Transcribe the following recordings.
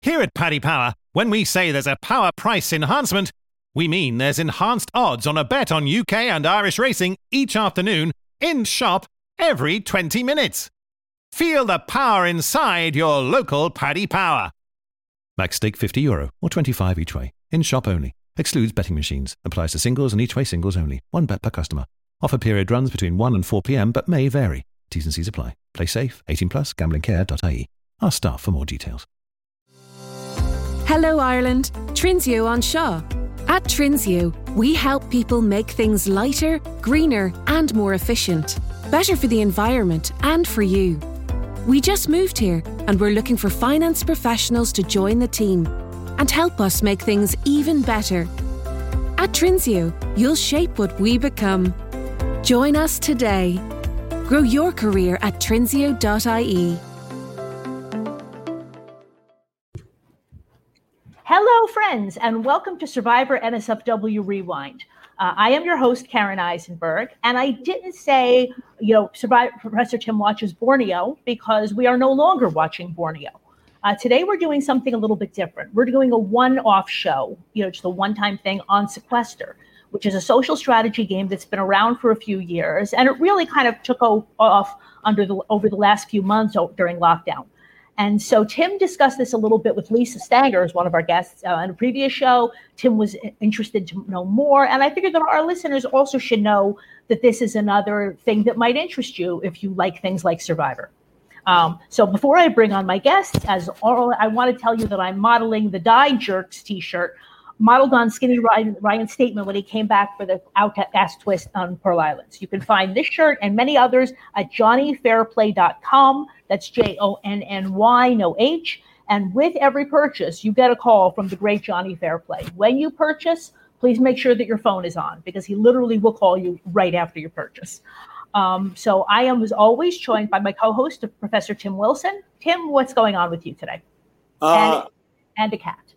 Here at Paddy Power, when we say there's a power price enhancement, we mean there's enhanced odds on a bet on UK and Irish racing each afternoon in shop every 20 minutes. Feel the power inside your local Paddy Power. Max stake €50 or 25 each way. In shop only. Excludes betting machines. Applies to singles and each way singles only. One bet per customer. Offer period runs between 1 and 4 p.m. but may vary. T's and C's apply. Play safe. 18+. Gamblingcare.ie. Ask staff for more details. Hello Ireland, Trinseo on Shaw. At Trinseo, we help people make things lighter, greener and more efficient. Better for the environment and for you. We just moved here and we're looking for finance professionals to join the team and help us make things even better. At Trinseo, you'll shape what we become. Join us today. Grow your career at trinseo.ie. Hello, friends, and welcome to Survivor NSFW Rewind. I am your host, Karen Eisenberg, and I didn't say, Professor Tim watches Borneo because we are no longer watching Borneo. Today, we're doing something a little bit different. We're doing a one-off show, just a one-time thing on Sequester, which is a social strategy game that's been around for a few years, and it really kind of took off over the last few months during lockdown. And so Tim discussed this a little bit with Lisa Stanger, as one of our guests on a previous show. Tim was interested to know more. And I figured that our listeners also should know that this is another thing that might interest you if you like things like Survivor. So before I bring on my guests, I want to tell you that I'm modeling the Die Jerks t-shirt, modeled on Skinny Ryan's statement when he came back for the Outcast twist on Pearl Islands. You can find this shirt and many others at johnnyfairplay.com. That's J-O-N-N-Y, no H. And with every purchase, you get a call from the great Johnny Fairplay. When you purchase, please make sure that your phone is on, because he literally will call you right after your purchase. So I am, as always, joined by my co-host, Professor Tim Wilson. Tim, what's going on with you today? And a cat.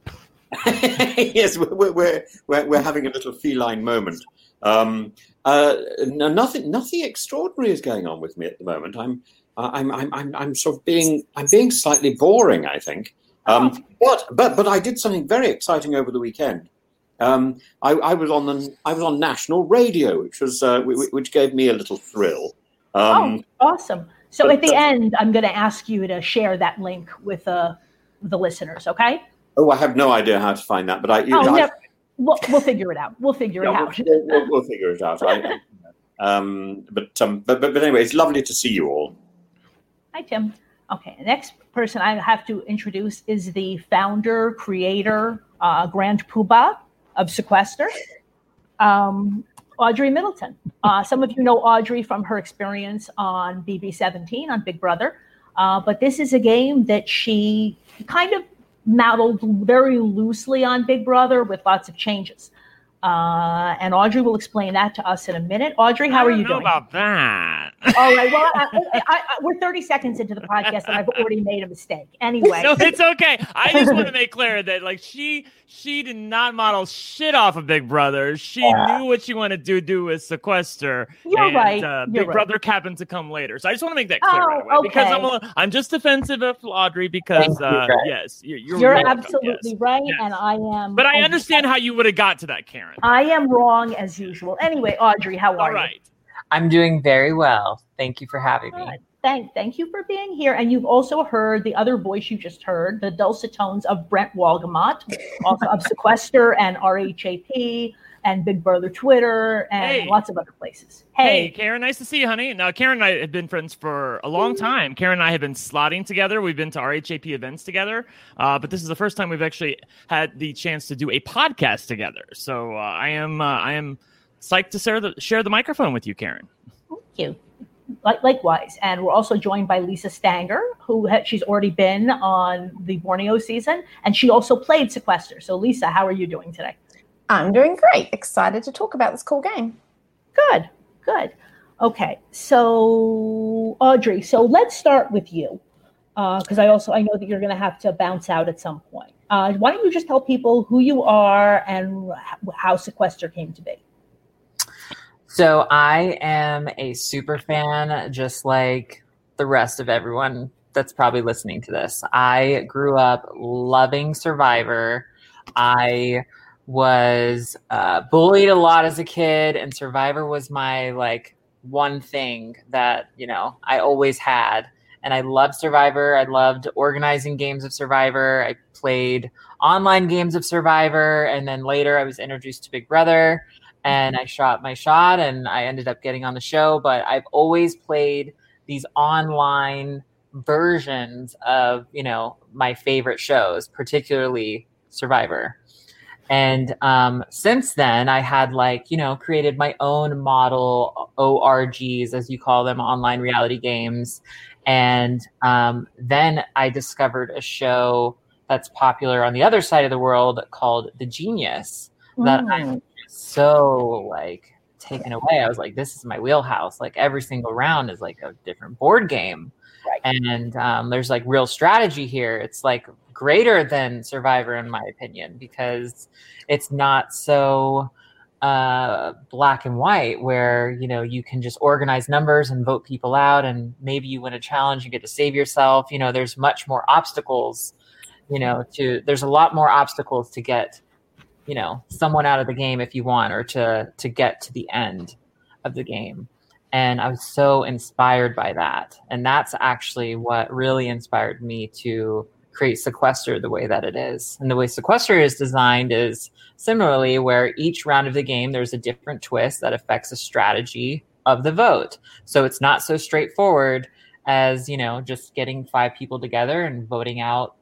Yes, we're having a little feline moment. Nothing extraordinary is going on with me at the moment. I'm sort of being slightly boring, I think. But I did something very exciting over the weekend. I was on national radio, which gave me a little thrill. Awesome! So at the end, I'm going to ask you to share that link with the listeners. Okay. Oh, I have no idea how to find that, but we'll figure it out. We'll figure it out. But anyway, it's lovely to see you all. Hi, Tim. Okay, the next person I have to introduce is the founder, creator, Grand Poobah of Sequester, Audrey Middleton. Some of you know Audrey from her experience on BB-17 on Big Brother, but this is a game that she kind of modeled very loosely on Big Brother with lots of changes. And Audrey will explain that to us in a minute. Audrey, how are you doing? I don't know about that. All right, well, we're 30 seconds into the podcast, and I've already made a mistake. Anyway. No, it's okay. I just want to make clear that, she did not model shit off of Big Brother. She knew what she wanted to do with Sequester. You're right. Big Brother happened to come later. So I just want to make that clear right away. Okay. Because I'm just defensive of Audrey because, yes, you're right, absolutely right, yes. And I am. But I understand how you would have got to that, Karen. I am wrong as usual. Anyway, Audrey, how are you? All right. I'm doing very well. Thank you for having me. Thank you for being here. And you've also heard the other voice you just heard, the dulcet tones of Brent Wolgamott, also of Sequester and RHAP, and Big Brother Twitter and lots of other places. Hey, Karen, nice to see you, honey. Now, Karen and I have been friends for a long time. Karen and I have been slotting together. We've been to RHAP events together. But this is the first time we've actually had the chance to do a podcast together. So I am psyched to share the microphone with you, Karen. Thank you. Likewise. And we're also joined by Lisa Stanger, who she's already been on the Borneo season, and she also played Sequester. So, Lisa, how are you doing today? I'm doing great. Excited to talk about this cool game. Good. Okay. So, Audrey, let's start with you, because I know that you're going to have to bounce out at some point. Why don't you just tell people who you are and how Sequester came to be? So I am a super fan, just like the rest of everyone that's probably listening to this. I grew up loving Survivor. I was bullied a lot as a kid, and Survivor was my one thing that, I always had. And I loved Survivor. I loved organizing games of Survivor. I played online games of Survivor. And then later I was introduced to Big Brother. And I shot my shot and I ended up getting on the show. But I've always played these online versions of, my favorite shows, particularly Survivor. And since then, I had created my own model ORGs, as you call them, online reality games. And then I discovered a show that's popular on the other side of the world called The Genius that I'm so taken away. I was like, this is my wheelhouse. Every single round is a different board game. Right. And there's real strategy here. It's greater than Survivor, in my opinion, because it's not so black and white where, you can just organize numbers and vote people out. And maybe you win a challenge, you get to save yourself. There's much more obstacles, there's a lot more obstacles to get someone out of the game if you want, or to get to the end of the game. And I was so inspired by that. And that's actually what really inspired me to create Sequester the way that it is. And the way Sequester is designed is similarly, where each round of the game, there's a different twist that affects the strategy of the vote. So it's not so straightforward as, just getting 5 people together and voting out,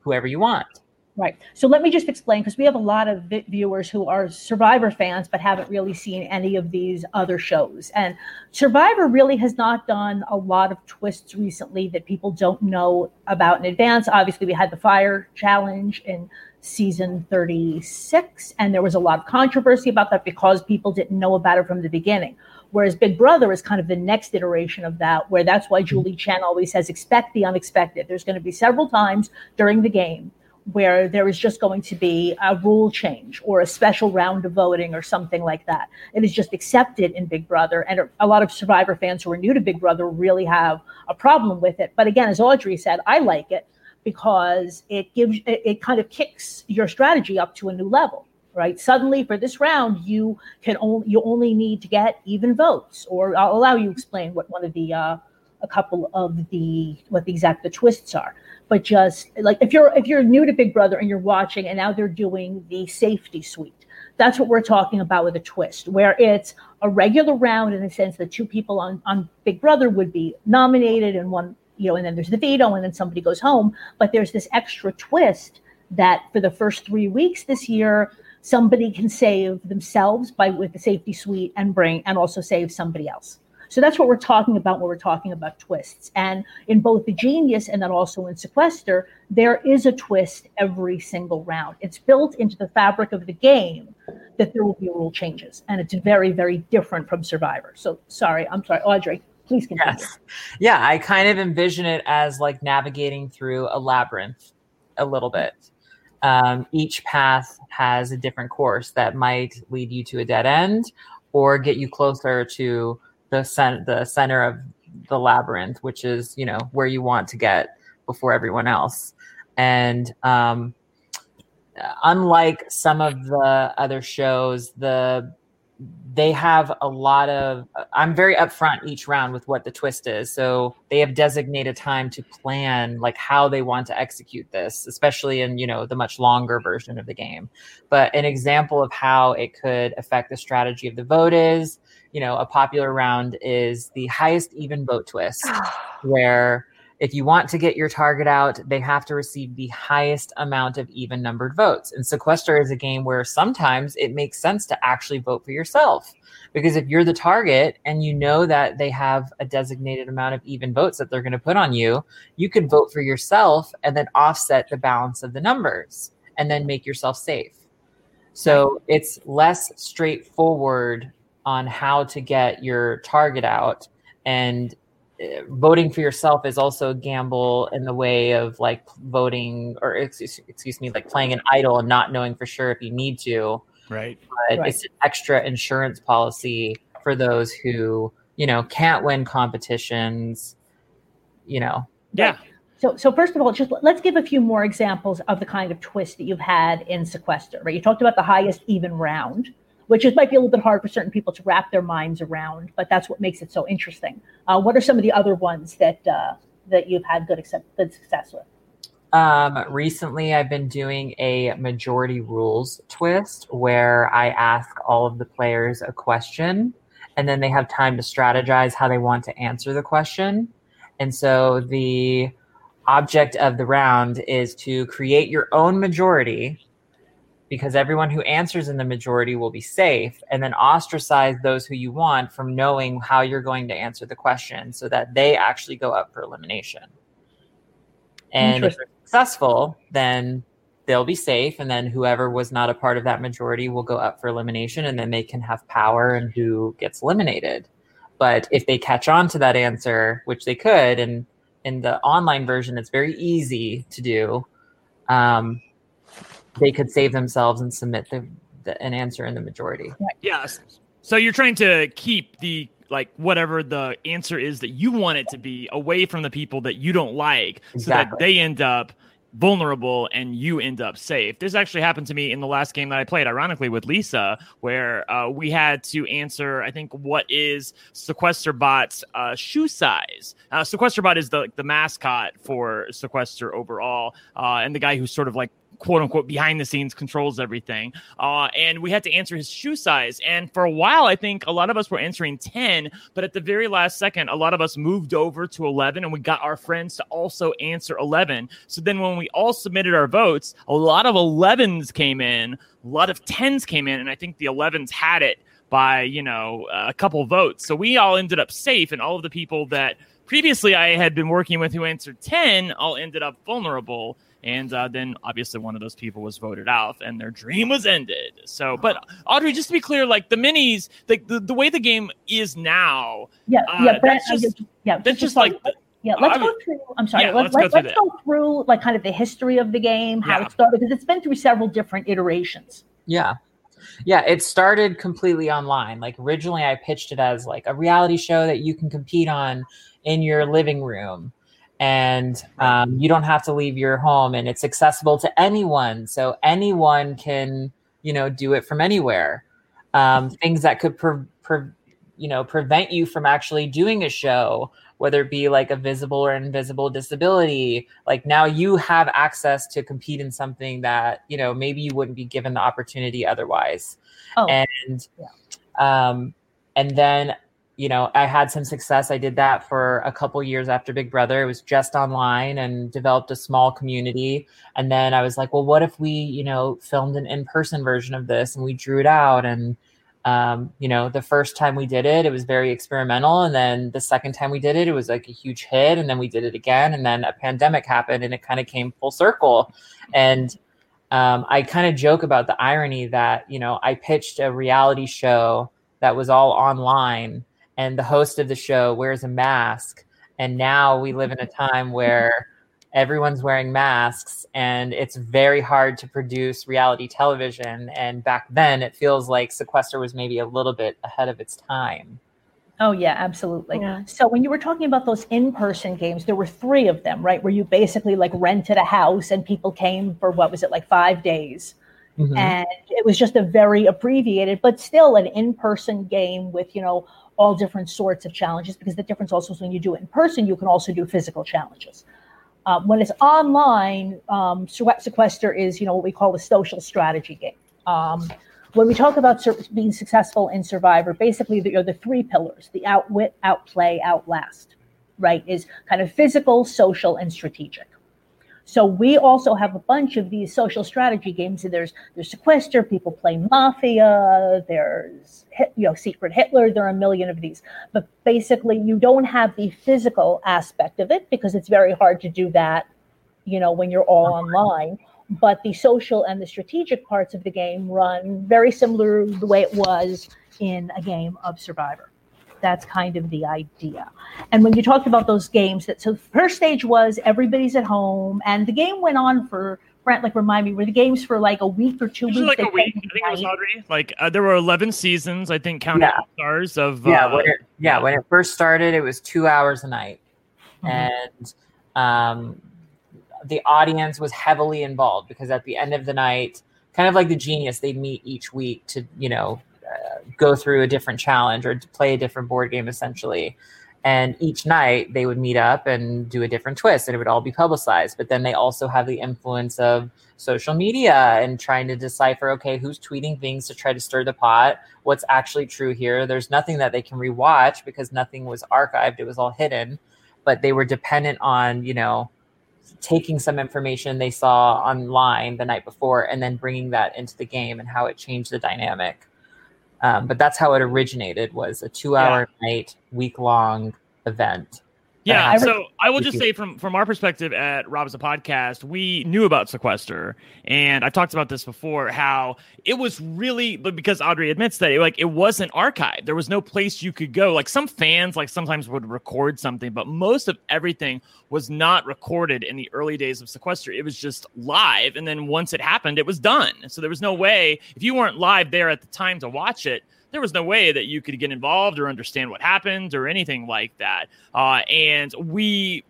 whoever you want. Right. So let me just explain, because we have a lot of viewers who are Survivor fans but haven't really seen any of these other shows. And Survivor really has not done a lot of twists recently that people don't know about in advance. Obviously, we had the fire challenge in season 36, and there was a lot of controversy about that because people didn't know about it from the beginning. Whereas Big Brother is kind of the next iteration of that, where that's why Julie Chen always says, expect the unexpected. There's going to be several times during the game where there is just going to be a rule change or a special round of voting or something like that. It is just accepted in Big Brother. And a lot of Survivor fans who are new to Big Brother really have a problem with it. But again, as Audrey said, I like it because it kind of kicks your strategy up to a new level, right? Suddenly for this round, you only need to get even votes, or I'll allow you to explain what one of the, a couple of the, what the exact, the twists are. But just if you're new to Big Brother and you're watching, and now they're doing the safety suite, that's what we're talking about with a twist, where it's a regular round in the sense that 2 people on Big Brother would be nominated, and one, and then there's the veto, and then somebody goes home. But there's this extra twist that for the first 3 weeks this year, somebody can save themselves with the safety suite and also save somebody else. So that's what we're talking about when we're talking about twists. And in both The Genius and then also in Sequester, there is a twist every single round. It's built into the fabric of the game that there will be rule changes. And it's very, very different from Survivor. So I'm sorry, Audrey, please continue. Yes. Yeah, I kind of envision it as navigating through a labyrinth a little bit. Each path has a different course that might lead you to a dead end or get you closer to the center of the labyrinth, which is, where you want to get before everyone else. And unlike some of the other shows, the they have a lot of, I'm very upfront each round with what the twist is. So they have designated time to plan like how they want to execute this, especially in, you know, the much longer version of the game. But an example of how it could affect the strategy of the vote is, you know, a popular round is the highest even vote twist, where if you want to get your target out, they have to receive the highest amount of even numbered votes. And Sequester is a game where sometimes it makes sense to actually vote for yourself, because if you're the target and you know that they have a designated amount of even votes that they're going to put on you, you could vote for yourself and then offset the balance of the numbers and then make yourself safe. So it's less straightforward on how to get your target out, and voting for yourself is also a gamble in the way of like voting, or excuse me, like playing an idol and not knowing for sure if you need to. Right. But it's an extra insurance policy for those who, you know, can't win competitions, you know. Yeah. So first of all, just let's give a few more examples of the kind of twist that you've had in Sequester, right? You talked about the highest even round, which might be a little bit hard for certain people to wrap their minds around, but that's what makes it so interesting. What are some of the other ones that you've had good success with? Recently, I've been doing a majority rules twist where I ask all of the players a question, and then they have time to strategize how they want to answer the question. And so the object of the round is to create your own majority, because everyone who answers in the majority will be safe, and then ostracize those who you want from knowing how you're going to answer the question so that they actually go up for elimination. And if they're successful, then they'll be safe, and then whoever was not a part of that majority will go up for elimination, and then they can have power in who gets eliminated. But if they catch on to that answer, which they could, and in the online version, it's very easy to do, they could save themselves and submit an answer in the majority. Yes. So you're trying to keep the, like, whatever the answer is that you want it to be away from the people that you don't like, so that they end up vulnerable and you end up safe. This actually happened to me in the last game that I played, ironically, with Lisa, where we had to answer, I think, what is Sequester Bot's shoe size. Sequester Bot is the mascot for Sequester overall, and the guy who's sort of like, quote unquote, behind the scenes controls everything. And we had to answer his shoe size. And for a while, I think a lot of us were answering 10, but at the very last second, a lot of us moved over to 11, and we got our friends to also answer 11. So then when we all submitted our votes, a lot of 11s came in, a lot of 10s came in, and I think the 11s had it by, you know, a couple votes. So we all ended up safe, and all of the people that previously I had been working with who answered 10 all ended up vulnerable. And then obviously one of those people was voted out and their dream was ended. So, but Audrey, just to be clear, like the minis, like the way the game is now, let's go through like kind of the history of the game, how it started, because it's been through several different iterations. Yeah. Yeah, it started completely online. Like originally I pitched it as like a reality show that you can compete on in your living room. And you don't have to leave your home, and it's accessible to anyone. So anyone can, you know, do it from anywhere. Things that could, prevent you from actually doing a show, whether it be like a visible or invisible disability. Like now you have access to compete in something that, you know, maybe you wouldn't be given the opportunity otherwise. And then, you know, I had some success. I did that for a couple years after Big Brother. It was just online and developed a small community. And then I was like, well, what if we, you know, filmed an in-person version of this, and we drew it out? And, you know, the first time we did it, it was very experimental. And then the second time we did it, it was like a huge hit. And then we did it again. And then a pandemic happened, and it kind of came full circle. And I kind of joke about the irony that, you know, I pitched a reality show that was all online, and the host of the show wears a mask. And now we live in a time where everyone's wearing masks, and it's very hard to produce reality television. And back then it feels like Sequester was maybe a little bit ahead of its time. Oh, yeah, absolutely. Yeah. So when you were talking about those in-person games, there were three of them, right? Where you basically like rented a house and people came for, what was it, like 5 days. Mm-hmm. And it was just a very abbreviated, but still an in-person game with, you know, all different sorts of challenges, because the difference also is when you do it in person, you can also do physical challenges. When it's online, Sequester is, you know, what we call a social strategy game. When we talk about being successful in Survivor, basically there are the three pillars: the outwit, outplay, outlast, right? Is kind of physical, social, and strategic. So we also have a bunch of these social strategy games. And there's Sequester, people play Mafia, there's, you know, Secret Hitler, there are a million of these. But basically you don't have the physical aspect of it because it's very hard to do that, you know, when you're all online. But the social and the strategic parts of the game run very similar to the way it was in a game of Survivor. That's kind of the idea. And when you talked about those games, so the first stage was everybody's at home, and the game went on for, Brent, like, remind me, were the games for like a week or 2 weeks? It was like a week. I think it was, Audrey. Like, there were 11 seasons, I think, counting stars of. When it first started, it was 2 hours a night. Mm-hmm. And the audience was heavily involved because at the end of the night, kind of like The Genius, they'd meet each week to, you know, go through a different challenge or to play a different board game, essentially. And each night they would meet up and do a different twist, and it would all be publicized. But then they also have the influence of social media and trying to decipher, okay, who's tweeting things to try to stir the pot, what's actually true here. There's nothing that they can rewatch because nothing was archived. It was all hidden, but they were dependent on, you know, taking some information they saw online the night before and then bringing that into the game and how it changed the dynamic. But that's how it originated, was a 2 hour night, week long event. Yeah. So I will just say from our perspective at Rob's a Podcast, we knew about Sequester, and I've talked about this before, how it was really, but because Audrey admits that it wasn't archived. There was no place you could go. Like, some fans, like, sometimes would record something, but most of everything was not recorded in the early days of Sequester. It was just live. And then once it happened, it was done. So there was no way, if you weren't live there at the time to watch it, there was no way that you could get involved or understand what happened or anything like that. And we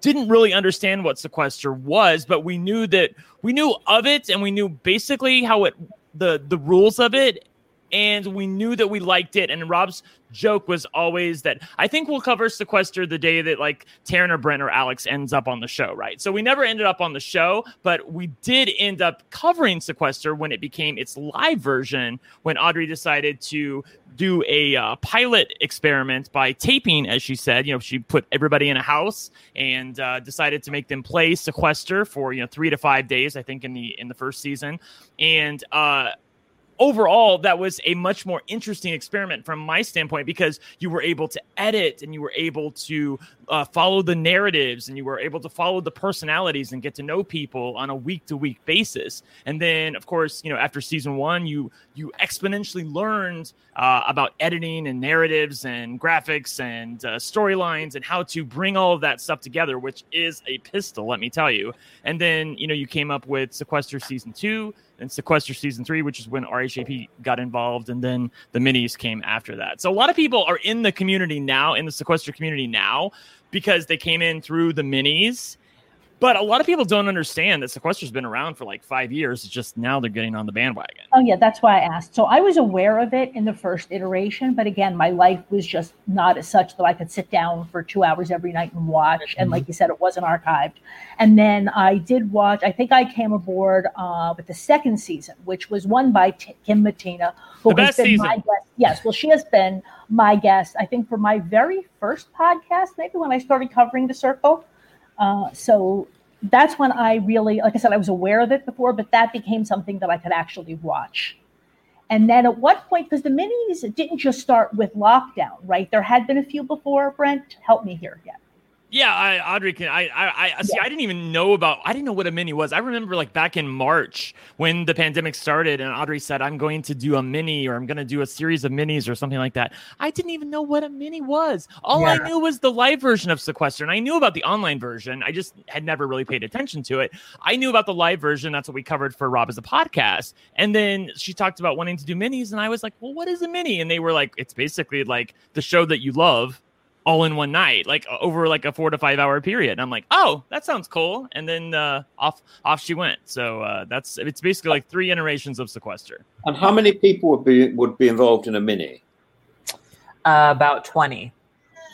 didn't really understand what Sequester was, but we knew that we knew of it, and we knew basically how it, the rules of it. And we knew that we liked it. And Rob's joke was always that I think we'll cover Sequester the day that, like, Taryn or Brent or Alex ends up on the show, right? So we never ended up on the show, but we did end up covering Sequester when it became its live version, when Audrey decided to do a pilot experiment by taping, as she said. You know, she put everybody in a house and decided to make them play Sequester for, you know, 3 to 5 days, I think, in the first season. And overall, that was a much more interesting experiment from my standpoint, because you were able to edit and you were able to follow the narratives and you were able to follow the personalities and get to know people on a week-to-week basis. And then, of course, you know, after season one, you exponentially learned about editing and narratives and graphics and storylines and how to bring all of that stuff together, which is a pistol, let me tell you. And then, you know, you came up with Sequester season 2. And Sequester season 3, which is when RHAP got involved, and then the minis came after that. So a lot of people are in the community now, in the Sequester community now, because they came in through the minis. But a lot of people don't understand that Sequester's been around for like 5 years. It's just now they're getting on the bandwagon. Oh, yeah, that's why I asked. So I was aware of it in the first iteration. But again, my life was just not as such that I could sit down for 2 hours every night and watch. Mm-hmm. And like you said, it wasn't archived. And then I did watch. I think I came aboard with the second season, which was won by Kim Matina. Who the best has been season. My guest. Yes, well, she has been my guest, I think, for my very first podcast, maybe when I started covering The Circle. So that's when I really, like I said, I was aware of it before, but that became something that I could actually watch. And then at what point, because the minis didn't just start with lockdown, right? There had been a few before, Brent. Help me here. Yeah. Yeah, Audrey can. I see. I didn't even know about. I didn't know what a mini was. I remember, like, back in March when the pandemic started, and Audrey said, "I'm going to do a mini, or I'm going to do a series of minis, or something like that." I didn't even know what a mini was. All I knew was the live version of Sequester, and I knew about the online version. I just had never really paid attention to it. I knew about the live version. That's what we covered for Rob as a Podcast. And then she talked about wanting to do minis, and I was like, "Well, what is a mini?" And they were like, "It's basically like the show that you love." all in one night, like over like a 4 to 5 hour period. And I'm like, oh, that sounds cool. And then off she went. So it's basically like three iterations of Sequester. And how many people would be involved in a mini? About 20.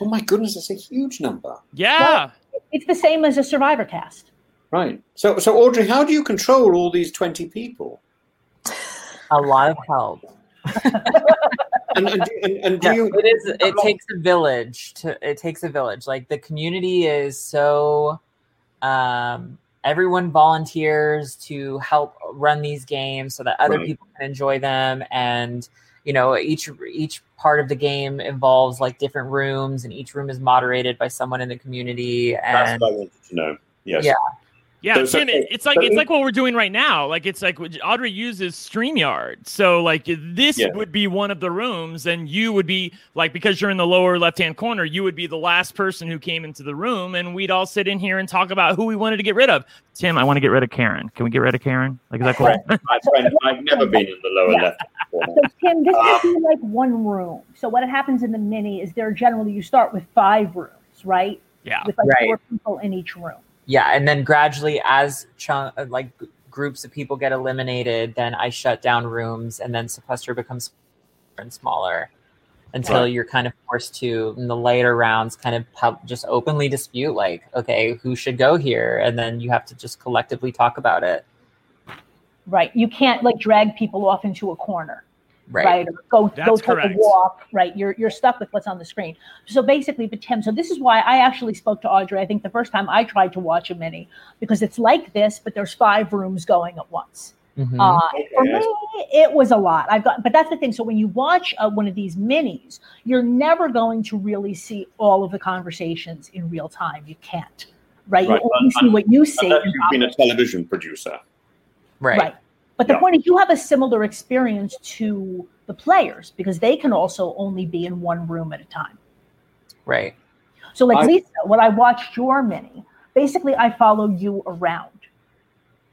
Oh my goodness, that's a huge number. Yeah. Well, it's the same as a Survivor cast. Right. So Audrey, how do you control all these 20 people? A lot of help. It takes a village. Like the community is so everyone volunteers to help run these games so that other people can enjoy them. And you know, each part of the game involves like different rooms, and each room is moderated by someone in the community. That's what I wanted to know. Yes. Yeah. Yeah, Tim, it's like what we're doing right now. Like it's like Audrey uses StreamYard, so like this would be one of the rooms, and you would be like, because you're in the lower left-hand corner, you would be the last person who came into the room, and we'd all sit in here and talk about who we wanted to get rid of. Tim, I want to get rid of Karen. Can we get rid of Karen? Like, is that cool? My friend, I've never been in the lower left-hand corner. So Tim, this would be like one room. So what happens in the mini is there generally you start with 5 rooms, right? Yeah, with like 4 people in each room. Yeah, and then gradually, as groups of people get eliminated, then I shut down rooms, and then Sequester becomes smaller and smaller until you're kind of forced to, in the later rounds, kind of just openly dispute, like, okay, who should go here? And then you have to just collectively talk about it. Right. You can't, like, drag people off into a corner. Right. Or go take a walk. Right. You're stuck with what's on the screen. So basically, but Tim, so this is why I actually spoke to Audrey, I think the first time I tried to watch a mini, because it's like this, but there's 5 rooms going at once. Mm-hmm. For me, it was a lot. But that's the thing. So when you watch one of these minis, you're never going to really see all of the conversations in real time. You can't. Right. You only see what you see. Unless you've been a television producer. Right. But the point is you have a similar experience to the players because they can also only be in one room at a time. Right. So like Lisa, when I watched your mini, basically I followed you around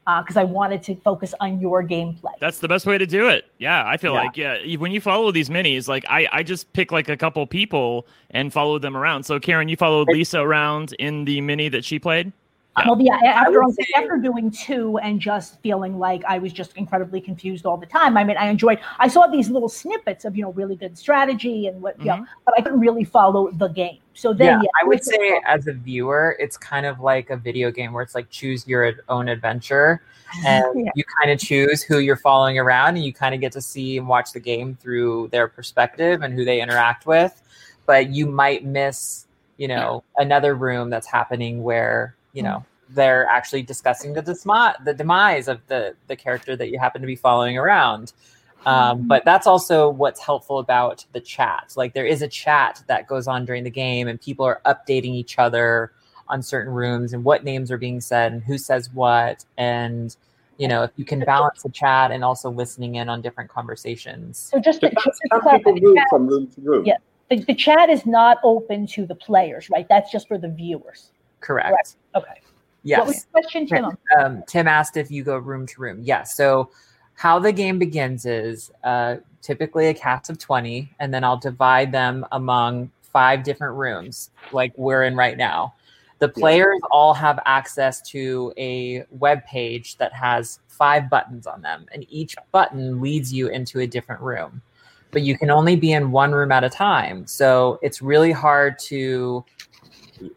because I wanted to focus on your gameplay. That's the best way to do it. Yeah, I feel like, when you follow these minis, like I just pick like a couple people and follow them around. So Karen, you followed Lisa around in the mini that she played? Yeah. Well, yeah. After doing 2 and just feeling like I was just incredibly confused all the time. I mean, I saw these little snippets of, you know, really good strategy and what, you know, but I couldn't really follow the game. So then, I would say as a viewer, it's kind of like a video game where it's like choose your own adventure, and you kind of choose who you're following around, and you kind of get to see and watch the game through their perspective and who they interact with. But you might miss, you know, another room that's happening where, you know, they're actually discussing the demise of the character that you happen to be following around. But that's also what's helpful about the chat. Like there is a chat that goes on during the game and people are updating each other on certain rooms and what names are being said and who says what. And, you know, if you can balance the chat and also listening in on different conversations. So just from room to room. Yeah, the chat is not open to the players, right? That's just for the viewers. Correct. Okay. Yes. What was the question, Tim? Tim asked if you go room to room. Yes. Yeah, so how the game begins is typically a cast of 20, and then I'll divide them among 5 different rooms like we're in right now. The players all have access to a web page that has 5 buttons on them, and each button leads you into a different room. But you can only be in one room at a time. So it's really hard to...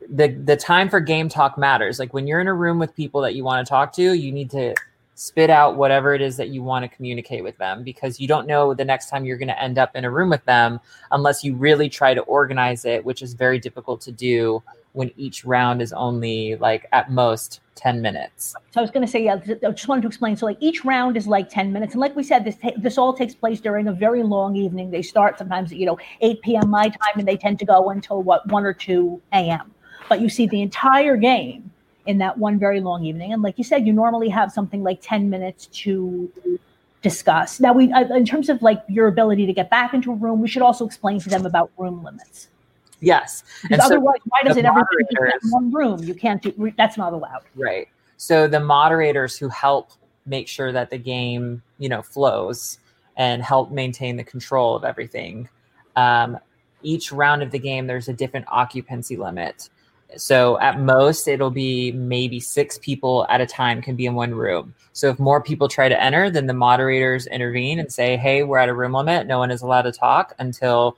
The time for game talk matters. Like when you're in a room with people that you want to talk to, you need to spit out whatever it is that you want to communicate with them, because you don't know the next time you're going to end up in a room with them unless you really try to organize it, which is very difficult to do when each round is only like at most 10 minutes. So I was going to say, I just wanted to explain. So like each round is like 10 minutes. And like we said, this all takes place during a very long evening. They start sometimes at, 8 p.m. my time, and they tend to go until 1 or 2 a.m. But you see the entire game in that one very long evening. And like you said, you normally have something like 10 minutes to discuss. Now, we, in terms of like your ability to get back into a room, we should also explain to them about room limits. Yes. And otherwise, why does it ever in one room? You can't do that's not allowed. Right. So the moderators who help make sure that the game, flows and help maintain the control of everything. each round of the game, there's a different occupancy limit. So at most, it'll be maybe 6 people at a time can be in one room. So if more people try to enter, then the moderators intervene and say, hey, we're at a room limit. No one is allowed to talk until...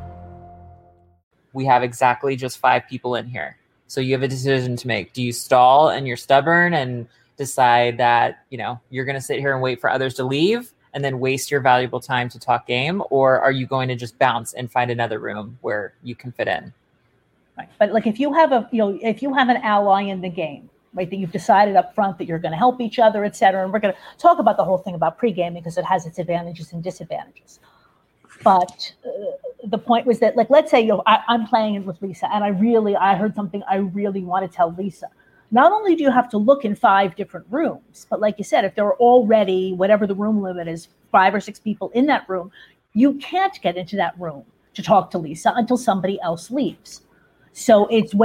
We have exactly just 5 people in here. So you have a decision to make. Do you stall and you're stubborn and decide that, you know, you're going to sit here and wait for others to leave and then waste your valuable time to talk game? Or are you going to just bounce and find another room where you can fit in? Right. But like, if you have a, you know, if you have an ally in the game, right, that you've decided up front that you're going to help each other, et cetera. And we're going to talk about the whole thing about pre-gaming because it has its advantages and disadvantages. But the point was that, like, let's say, you know, I'm playing with Lisa and I heard something I really want to tell Lisa. Not only do you have to look in 5 different rooms, but like you said, if there are already, whatever the room limit is, 5 or 6 people in that room, you can't get into that room to talk to Lisa until somebody else leaves. So it's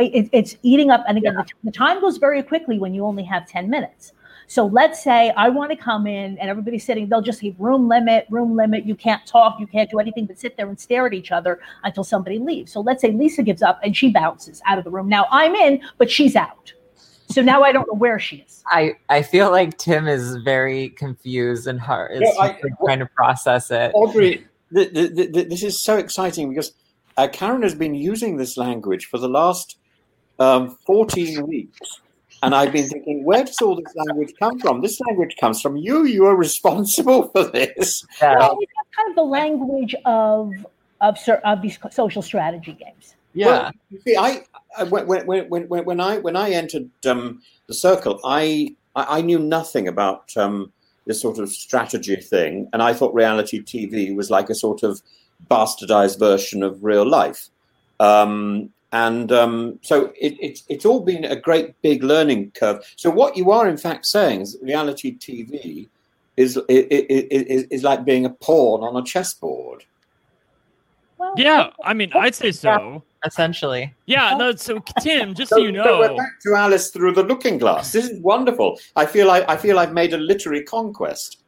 eating up. And again, the time goes very quickly when you only have 10 minutes. So let's say I want to come in and everybody's sitting, they'll just keep room limit. You can't talk, you can't do anything but sit there and stare at each other until somebody leaves. So let's say Lisa gives up and she bounces out of the room. Now I'm in, but she's out. So now I don't know where she is. I feel like Tim is very confused and trying to process it. Audrey, this is so exciting because Karen has been using this language for the last 14 weeks. And I've been thinking, where does all this language come from? This language comes from you. You are responsible for this. Well, it's kind of the language of these social strategy games. Yeah. Well, you see, when I entered the circle, I knew nothing about this sort of strategy thing, and I thought reality TV was like a sort of bastardized version of real life. So it's all been a great big learning curve. So what you are in fact saying is that reality TV is like being a pawn on a chessboard. Well, yeah, I mean, I'd say so. Essentially. Yeah, no, so Tim, just so you know. So we're back to Alice through the looking glass. This is wonderful. I feel I've made a literary conquest.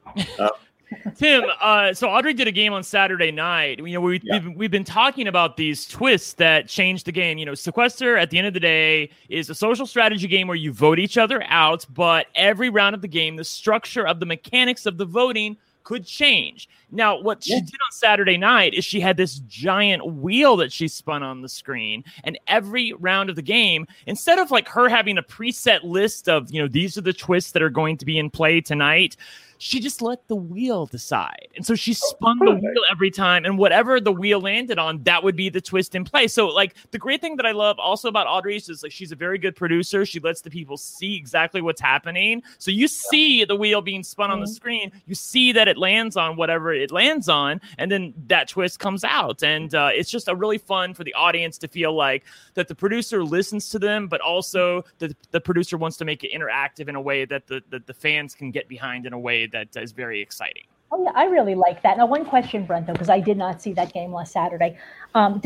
Tim, so Audrey did a game on Saturday night. You know, we've been talking about these twists that change the game. You know, Sequester, at the end of the day, is a social strategy game where you vote each other out, but every round of the game, the structure of the mechanics of the voting could change. Now, what she did on Saturday night is she had this giant wheel that she spun on the screen, and every round of the game, instead of like her having a preset list of, you know, these are the twists that are going to be in play tonight, she just let the wheel decide. And so she spun the wheel every time, and whatever the wheel landed on, that would be the twist in play. So like the great thing that I love also about Audrey is like she's a very good producer. She lets the people see exactly what's happening. So you see the wheel being spun on the screen. You see that it lands on whatever it lands on, and then that twist comes out. And it's just a really fun for the audience to feel like that the producer listens to them, but also that the producer wants to make it interactive in a way that the fans can get behind in a way that is very exciting. Oh yeah, I really like that. Now, one question, Brent, though, because I did not see that game last Saturday. Can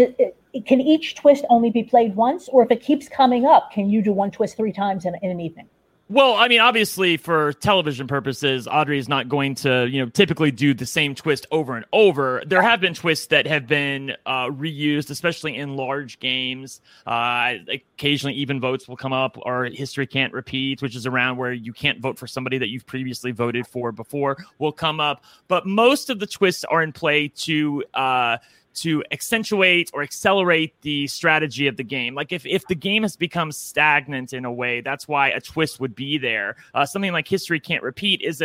each twist only be played once, or if it keeps coming up, can you do one twist 3 times in an evening? Well, I mean, obviously, for television purposes, Audrey is not going to, you know, typically do the same twist over and over. There have been twists that have been reused, especially in large games. Occasionally, even votes will come up, or history can't repeat, which is around where you can't vote for somebody that you've previously voted for before, will come up. But most of the twists are in play to to accentuate or accelerate the strategy of the game. Like if the game has become stagnant in a way, that's why a twist would be there. Something like History Can't Repeat is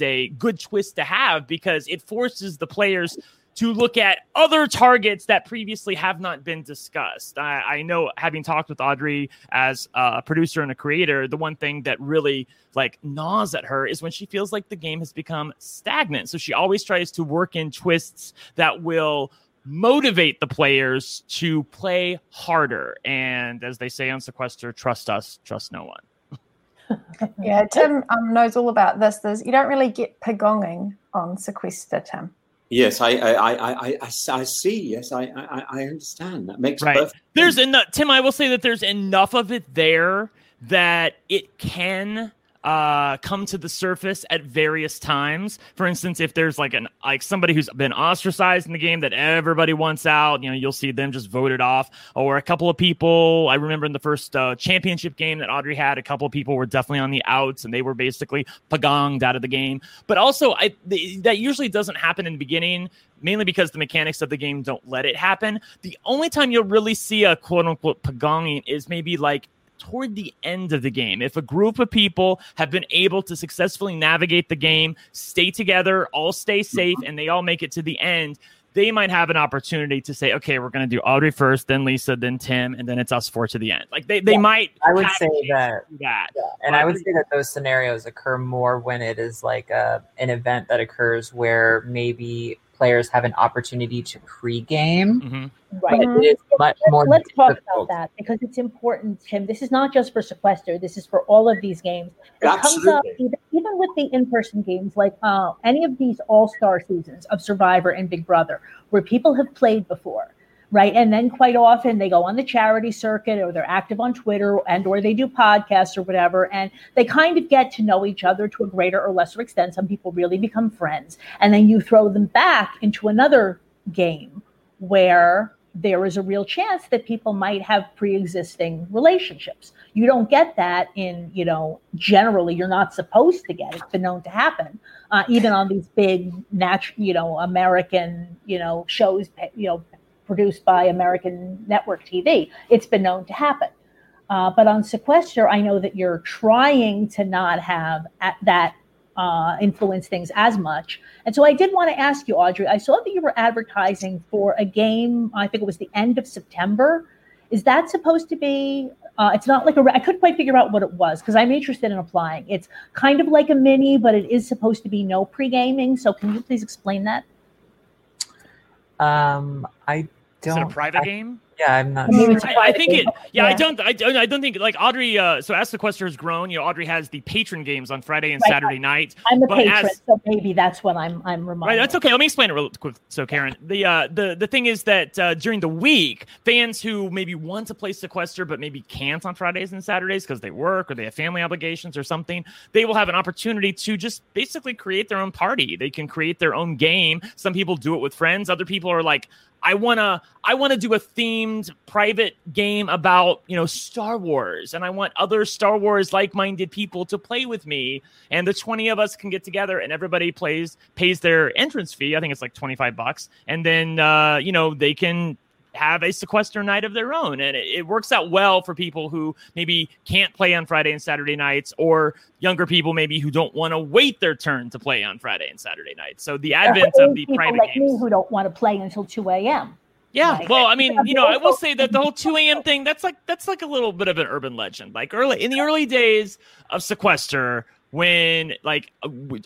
a good twist to have because it forces the players to look at other targets that previously have not been discussed. I know, having talked with Audrey as a producer and a creator, the one thing that really gnaws at her is when she feels like the game has become stagnant. So she always tries to work in twists that will motivate the players to play harder. And as they say on Sequester, trust us, trust no one. Yeah, Tim knows all about this. You don't really get pagonging on Sequester, Tim. Yes, I see. Yes, I understand. That makes perfect sense. There's enough, Tim. I will say that there's enough of it there that it can come to the surface at various times. For instance, if there's like somebody who's been ostracized in the game that everybody wants out, you'll see them just voted off. Or a couple of people. I remember in the first championship game that Audrey had, a couple of people were definitely on the outs, and they were basically pagonged out of the game. But also, that usually doesn't happen in the beginning, mainly because the mechanics of the game don't let it happen. The only time you'll really see a quote unquote pagonging is maybe toward the end of the game. If a group of people have been able to successfully navigate the game, stay together, all stay safe, and they all make it to the end, they might have an opportunity to say, okay, we're going to do Audrey first, then Lisa, then Tim, and then it's us four to the end. They might. I would say that. Yeah. And I would say that those scenarios occur more when it is an event that occurs where maybe players have an opportunity to pre-game. Mm-hmm. Right. But it is much more difficult. Let's talk about that, because it's important, Tim. This is not just for Sequester. This is for all of these games. It comes up even with the in-person games, any of these all-star seasons of Survivor and Big Brother, where people have played before, right? And then quite often they go on the charity circuit, or they're active on Twitter, and or they do podcasts or whatever, and they kind of get to know each other to a greater or lesser extent. Some people really become friends. And then you throw them back into another game where there is a real chance that people might have pre-existing relationships. You don't get that in, generally you're not supposed to get it. It's been known to happen, even on these big, American, shows, produced by American network TV. It's been known to happen. But on Sequester, I know that you're trying to not have that influence things as much. And so I did want to ask you, Audrey, I saw that you were advertising for a game, I think it was the end of September. Is that supposed to be, it's not like I couldn't quite figure out what it was, because I'm interested in applying. It's kind of like a mini, but it is supposed to be no pre-gaming. So can you please explain that? Is it a private game? Yeah, I'm not sure. I think it. Yeah, I don't think Audrey. So as Sequester has grown, Audrey has the patron games on Friday and Saturday night. I'm a patron, so maybe that's what I'm reminded. Right, that's okay. Let me explain it real quick. So Karen, the thing is that during the week, fans who maybe want to play Sequester but maybe can't on Fridays and Saturdays because they work or they have family obligations or something, they will have an opportunity to just basically create their own party. They can create their own game. Some people do it with friends. Other people are like, I want to do a themed private game about, Star Wars, and I want other Star Wars like-minded people to play with me, and the 20 of us can get together and everybody pays their entrance fee. I think it's $25, and then they can have a Sequester night of their own. And it works out well for people who maybe can't play on Friday and Saturday nights, or younger people maybe who don't want to wait their turn to play on Friday and Saturday nights. So the advent of the private games. Me who don't want to play until 2 a.m. Yeah, I will say that the whole 2 a.m. thing, that's like a little bit of an urban legend. In the early days of Sequester, when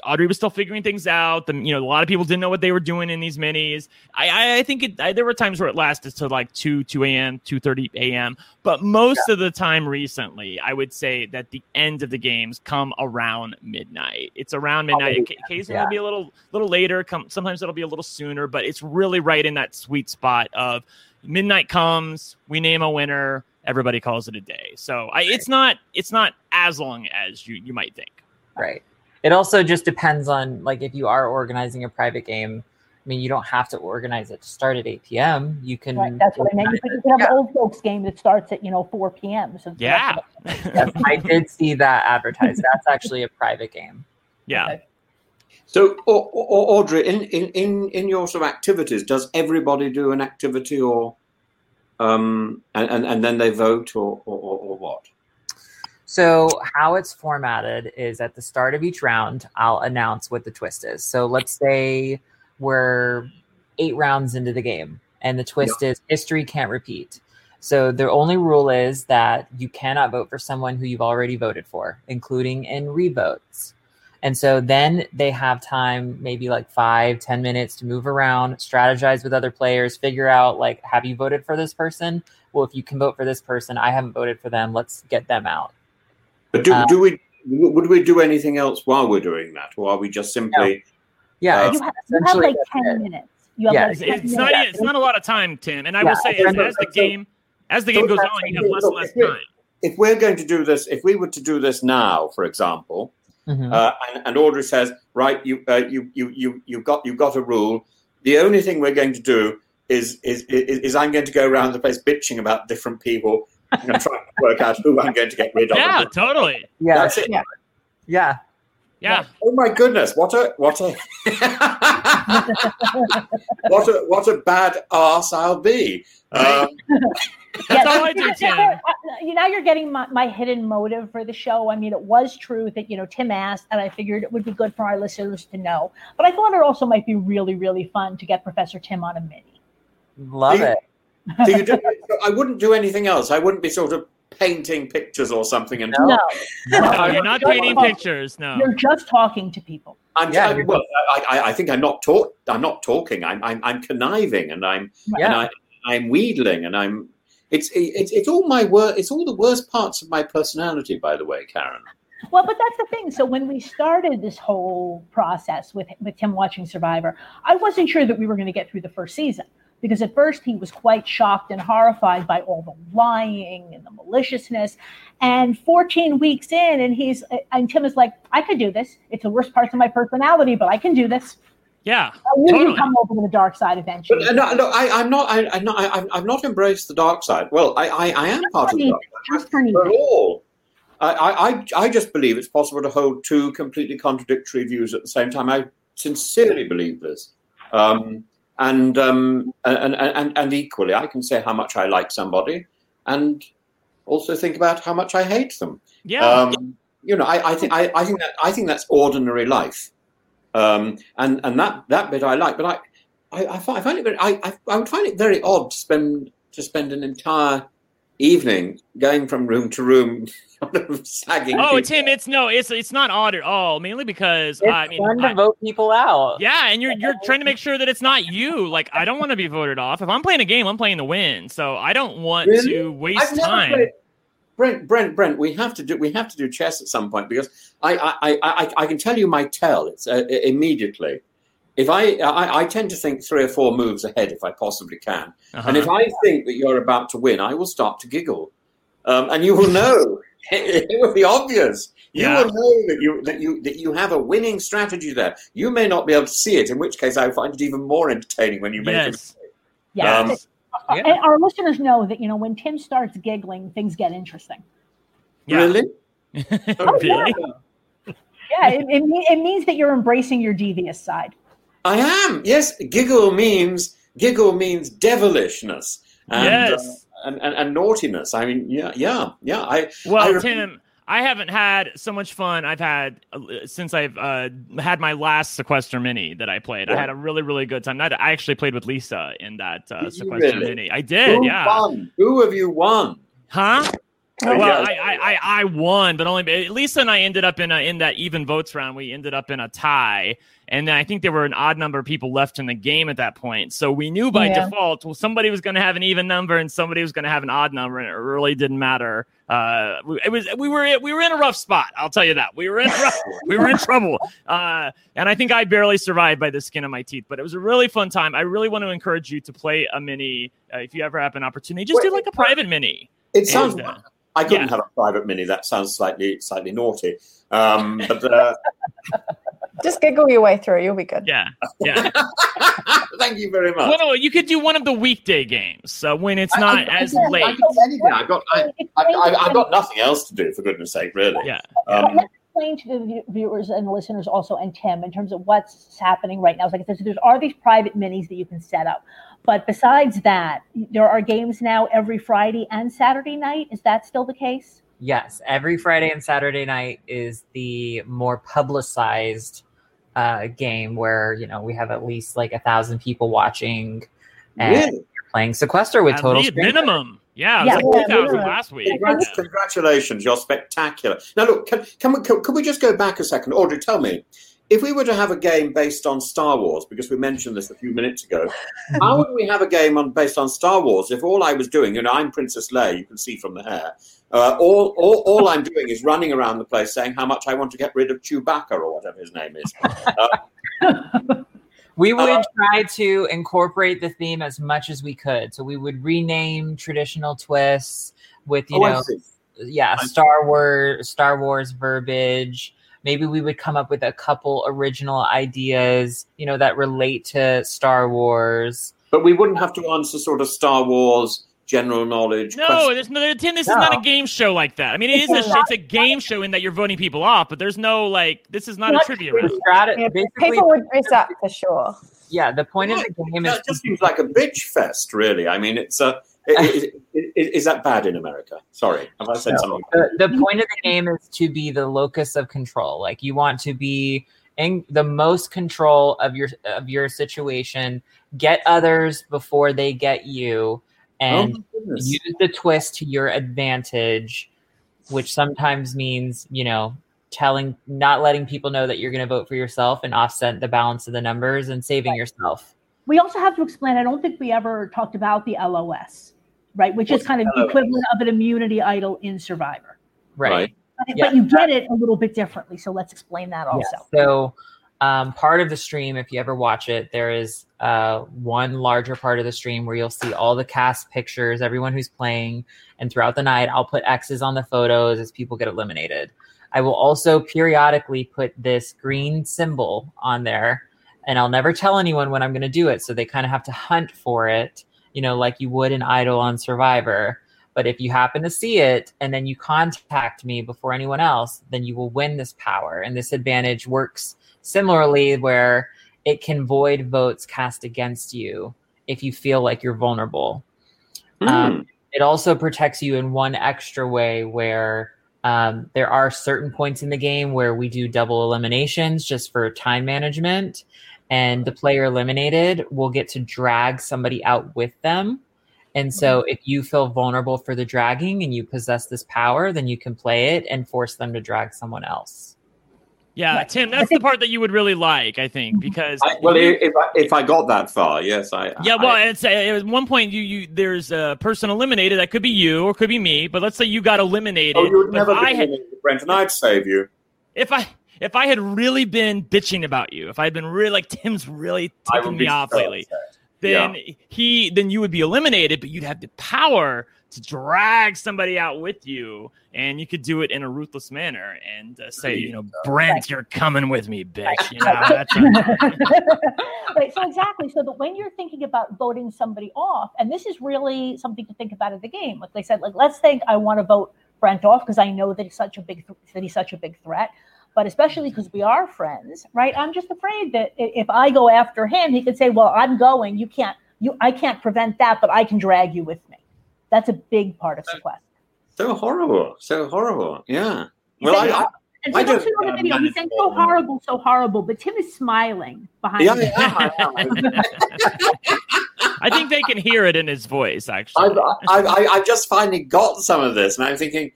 Audrey was still figuring things out, a lot of people didn't know what they were doing in these minis. I think there were times where it lasted to 2 a.m., 2:30 a.m. But most of the time recently, I would say that the end of the games come around midnight. It's around midnight. Occasionally it'll be a little later. Sometimes it'll be a little sooner, but it's really right in that sweet spot of midnight comes, we name a winner, everybody calls it a day. So it's not as long as you might think. Right. It also just depends on if you are organizing a private game. I mean, you don't have to organize it to start at 8 p.m. You can. Right, that's what I meant. You can have an old folks game that starts at 4 p.m. So yeah. Yes, I did see that advertised. That's actually a private game. Yeah. Okay. So, Audrey, in your sort of activities, does everybody do an activity, or and then they vote, or what? So how it's formatted is at the start of each round, I'll announce what the twist is. So let's say we're 8 rounds into the game, and the twist is history can't repeat. So the only rule is that you cannot vote for someone who you've already voted for, including in revotes. And so then they have time, maybe like 5-10 minutes to move around, strategize with other players, figure out, like, have you voted for this person? Well, if you can vote for this person, I haven't voted for them. Let's get them out. But would we do anything else while we're doing that? Or are we just simply... No. Yeah. You have like 10 minutes. It's not a lot of time, Tim. And I will say, as the game goes on, you have less and less time. If we're going to do this, if we were to do this now, for example... Mm-hmm. And Audrey says, right, you've got a rule. The only thing we're going to do is I'm going to go around the place bitching about different people and I'm trying to work out who I'm going to get rid of. Yeah, totally. Yeah. That's it. Yeah. Oh my goodness, what a what a bad arse I'll be. That's all I do, Tim. Now you're getting my hidden motive for the show. I mean, it was true that, Tim asked, and I figured it would be good for our listeners to know. But I thought it also might be really, really fun to get Professor Tim on a mini. Love it. I wouldn't do anything else. I wouldn't be sort of painting pictures or something. No, you're not painting pictures. No, you're just talking to people. I think I'm not talking. I'm conniving, and I'm wheedling, and I'm. It's all my work. It's all the worst parts of my personality, by the way, Karen. Well, but that's the thing. So when we started this whole process with Tim watching Survivor, I wasn't sure that we were going to get through the first season, because at first he was quite shocked and horrified by all the lying and the maliciousness. And 14 weeks in, and Tim is like, I could do this. It's the worst parts of my personality, but I can do this. Yeah, you come over to the dark side eventually. But, no, I've not embraced the dark side. Well, I am part of the dark side. Just for all. I just believe it's possible to hold two completely contradictory views at the same time. I sincerely believe this, and equally, I can say how much I like somebody, and also think about how much I hate them. Yeah, I think that's ordinary life. And that bit I like, but I would find it very odd to spend an entire evening going from room to room, sort of sagging. Oh, people. Tim, it's not odd at all. Mainly because it's fun to vote people out. Yeah, and you're trying to make sure that it's not you. Like, I don't want to be voted off. If I'm playing a game, I'm playing to win. So I don't want to waste time. Brent, we have to do chess at some point, because I can tell you my tell. It's immediately. If I tend to think 3 or 4 moves ahead if I possibly can, and if I think that you're about to win, I will start to giggle, and you will know. It will be obvious. You will know that you have a winning strategy there. You may not be able to see it, in which case I find it even more entertaining when you make it. Yes. Yeah. And our listeners know that, when Tim starts giggling, things get interesting. Yeah. Really? Oh, really? Yeah, it means that you're embracing your devious side. I am. Yes, giggle means devilishness and naughtiness. I mean, yeah. Tim, I haven't had so much fun I've had since I've had my last Sequester Mini that I played. Yeah. I had a really, really good time. I actually played with Lisa in that Sequester Mini. I did, Who won? Who have you won? Huh? Well, I won, but only Lisa and I ended up in that even votes round. We ended up in a tie, and then I think there were an odd number of people left in the game at that point. So we knew by default, well, somebody was going to have an even number and somebody was going to have an odd number, and it really didn't matter. We were in a rough spot. I'll tell you that. We were in trouble. And I think I barely survived by the skin of my teeth, but it was a really fun time. I really want to encourage you to play a mini if you ever have an opportunity. Just do like a private mini. It sounds. I couldn't have a private mini. That sounds slightly naughty. But just giggle your way through. You'll be good. Yeah. Thank you very much. Well, you could do one of the weekday games when it's not as late. I've got nothing else to do, for goodness sake, really. Yeah. explain to the viewers and listeners also, and Tim, in terms of what's happening right now? It's like, there are these private minis that you can set up. But besides that, there are games now every Friday and Saturday night. Is that still the case? Yes. Every Friday and Saturday night is the more publicized game where, you know, we have at least like 1,000 people watching and you're playing Sequester with at total minimum. Yeah, it was like 2,000 last week. Congratulations, you're spectacular. Now, look, can we just go back a second? Audrey, tell me, if we were to have a game based on Star Wars, because we mentioned this a few minutes ago, how would we have a game based on Star Wars if all I was doing, you know, I'm Princess Leia, you can see from the hair, all I'm doing is running around the place saying how much I want to get rid of Chewbacca or whatever his name is. We would try to incorporate the theme as much as we could. So we would rename traditional twists with, Star Wars verbiage. Maybe we would come up with a couple original ideas, you know, that relate to Star Wars. But we wouldn't have to answer sort of Star Wars general knowledge. This is not a game show like that. I mean, it's a game show in that you're voting people off, but there's no, like, this is not a trivia round. People would dress up for sure. Yeah, the point of the game is... It just seems like a bitch fest, really. I mean, it's a... Is that bad in America? Sorry, have I said something? The point of the game is to be the locus of control. Like, you want to be in the most control of your situation, get others before they get you, and use the twist to your advantage, which sometimes means, you know, not letting people know that you're going to vote for yourself and offset the balance of the numbers and saving yourself. We also have to explain, I don't think we ever talked about the LOS, right? Which is kind of the equivalent of an immunity idol in Survivor. Right. But you get it a little bit differently. So let's explain that also. Yeah. So part of the stream, if you ever watch it, there is one larger part of the stream where you'll see all the cast pictures, everyone who's playing. And throughout the night, I'll put X's on the photos as people get eliminated. I will also periodically put this green symbol on there. And I'll never tell anyone when I'm going to do it. So they kind of have to hunt for it, you know, like you would an idol on Survivor. But if you happen to see it and then you contact me before anyone else, then you will win this power. And this advantage works similarly where it can void votes cast against you if you feel like you're vulnerable. It also protects you in one extra way where there are certain points in the game where we do double eliminations just for time management. And the player eliminated will get to drag somebody out with them. And so if you feel vulnerable for the dragging and you possess this power, then you can play it and force them to drag someone else. Yeah, right. Tim, that's the part that you would really like, I think, because... If I got that far, yes, I... Yeah, well, at one point, there's a person eliminated. That could be you or could be me, but let's say you got eliminated. Oh, you would never be eliminated, Brent, and I'd save you. If I had really been bitching about you, if I had been really like, Tim's really ticking me off lately, then you would be eliminated, but you'd have the power to drag somebody out with you, and you could do it in a ruthless manner and say, you know, Brent, you're coming with me, bitch. You know, that's right. So exactly. So but when you're thinking about voting somebody off, and this is really something to think about in the game, like they said, like, let's think I want to vote Brent off because I know that he's such a big threat. But especially because we are friends, right? I'm just afraid that if I go after him, he could say, well, I'm going. I can't prevent that, but I can drag you with me. That's a big part of Sequester. So horrible. Yeah. Well, he said, so horrible. But Tim is smiling behind me. I think they can hear it in his voice, actually. I just finally got some of this, and I'm thinking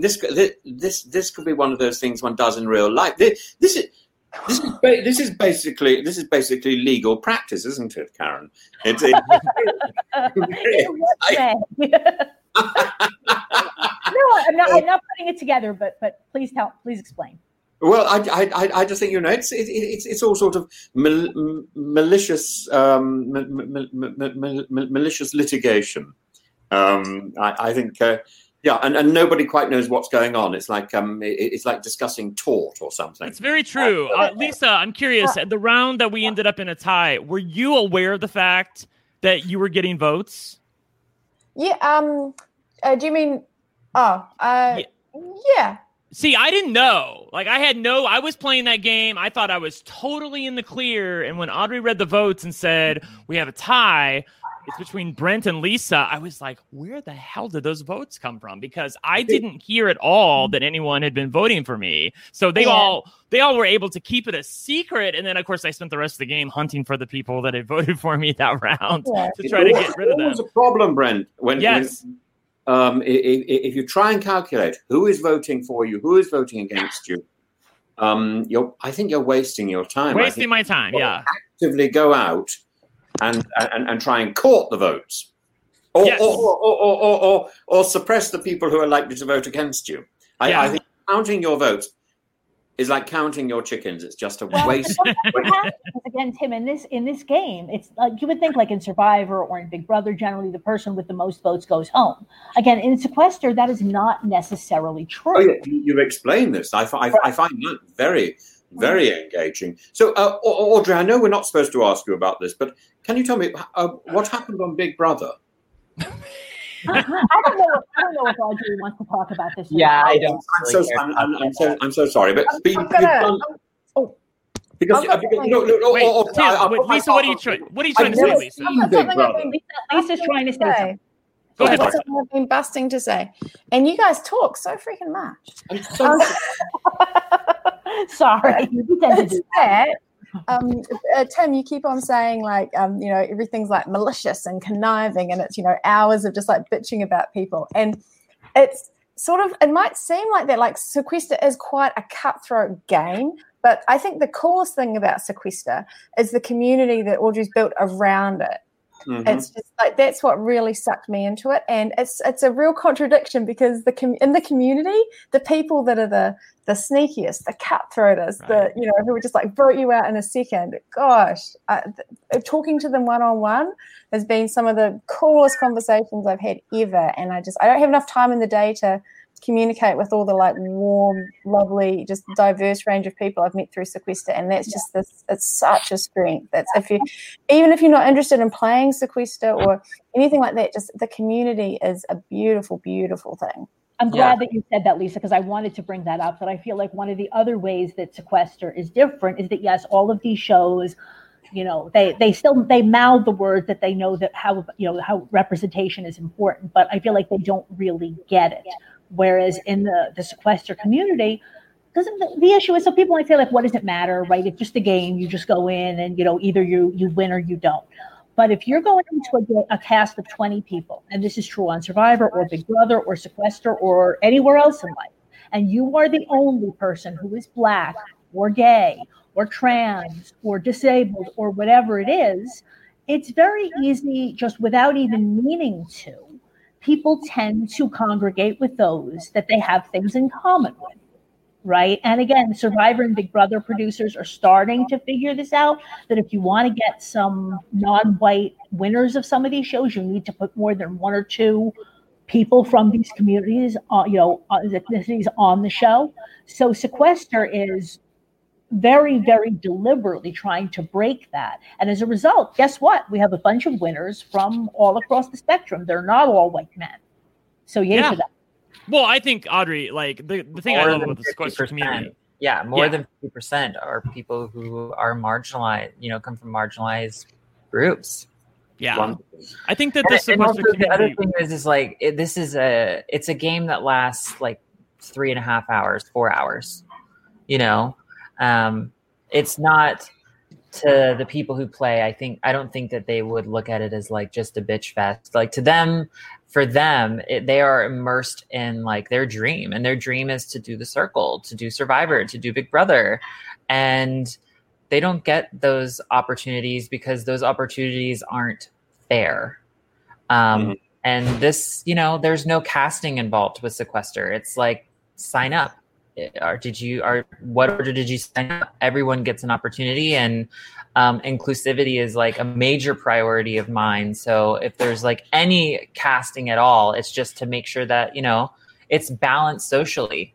this could be one of those things one does in real life. This is basically legal practice, isn't it, Karen? No, I'm not putting it together, but please explain. Well, I just think, you know, it's all sort of malicious litigation. I think, and nobody quite knows what's going on. It's like it's like discussing tort or something. It's very true. Lisa, I'm curious, the round that we ended up in a tie, were you aware of the fact that you were getting votes? Yeah. Do you mean? Oh, yeah. See, I didn't know. Like, I was playing that game. I thought I was totally in the clear. And when Audrey read the votes and said, we have a tie, it's between Brent and Lisa, I was like, where the hell did those votes come from? Because I didn't hear at all that anyone had been voting for me. So they all were able to keep it a secret. And then, of course, I spent the rest of the game hunting for the people that had voted for me that round to try to get rid of them. That was a problem, Brent. If you try and calculate who is voting for you, who is voting against you, I think you're wasting your time. Wasting my time, yeah. Actively go out and try and court the votes, or suppress the people who are likely to vote against you. I think counting your votes is like counting your chickens. It's just a waste. Again, Tim, in this game, it's like you would think, like in Survivor or in Big Brother, generally the person with the most votes goes home. Again, in Sequester, that is not necessarily true. Oh, yeah. You've explained this. I find that very, very engaging. So, Audrey, I know we're not supposed to ask you about this, but can you tell me what happened on Big Brother? I don't know if Audrey wants to talk about this. Yeah, I don't. I'm so sorry, but Lisa, what are you trying to say, Lisa? Lisa's trying to say something. Go ahead. I've been busting to say, and you guys talk so freaking much. I'm so sorry. Tim, you keep on saying everything's like malicious and conniving, and it's hours of just like bitching about people, and it's sort of, it might seem like that, like Sequester is quite a cutthroat game, but I think the coolest thing about Sequester is the community that Audrey's built around it. Mm-hmm. It's just like that's what really sucked me into it, and it's a real contradiction because in the community, the people that are the sneakiest, the cutthroaters, right, who would just like vote you out in a second. Gosh, talking to them one-on-one has been some of the coolest conversations I've had ever, and I don't have enough time in the day to communicate with all the like warm, lovely, just diverse range of people I've met through Sequester, and that's just this. It's such a strength. That's even if you're not interested in playing Sequester or anything like that, just the community is a beautiful, beautiful thing. I'm glad that you said that, Lisa, because I wanted to bring that up. That I feel like one of the other ways that Sequester is different is that yes, all of these shows, they mouth the words that they know that how representation is important, but I feel like they don't really get it. Whereas in the Sequester community, because the issue is, so people might say, like, what does it matter, right? It's just a game. You just go in and, either you win or you don't. But if you're going into a cast of 20 people, and this is true on Survivor or Big Brother or Sequester or anywhere else in life, and you are the only person who is Black or gay or trans or disabled or whatever it is, it's very easy, just without even meaning to, people tend to congregate with those that they have things in common with, right? And again, Survivor and Big Brother producers are starting to figure this out, that if you want to get some non-white winners of some of these shows, you need to put more than one or two people from these communities, ethnicities on the show. So Sequester is very, very deliberately trying to break that. And as a result, guess what? We have a bunch of winners from all across the spectrum. They're not all white men. So yay for that. Well, I think, Audrey, like the thing I love about the Sequester community. Yeah, more than 50% are people who are marginalized, come from marginalized groups. Yeah. I think that the other thing is like, it's a game that lasts like 3.5 hours, 4 hours, it's not to the people who play. I don't think that they would look at it as like just a bitch fest. Like they are immersed in like their dream, and their dream is to do The Circle, to do Survivor, to do Big Brother. And they don't get those opportunities because those opportunities aren't fair. And this, there's no casting involved with Sequester. It's like, sign up. What order did you sign up? Everyone gets an opportunity, and inclusivity is like a major priority of mine. So if there's like any casting at all, it's just to make sure that, it's balanced socially.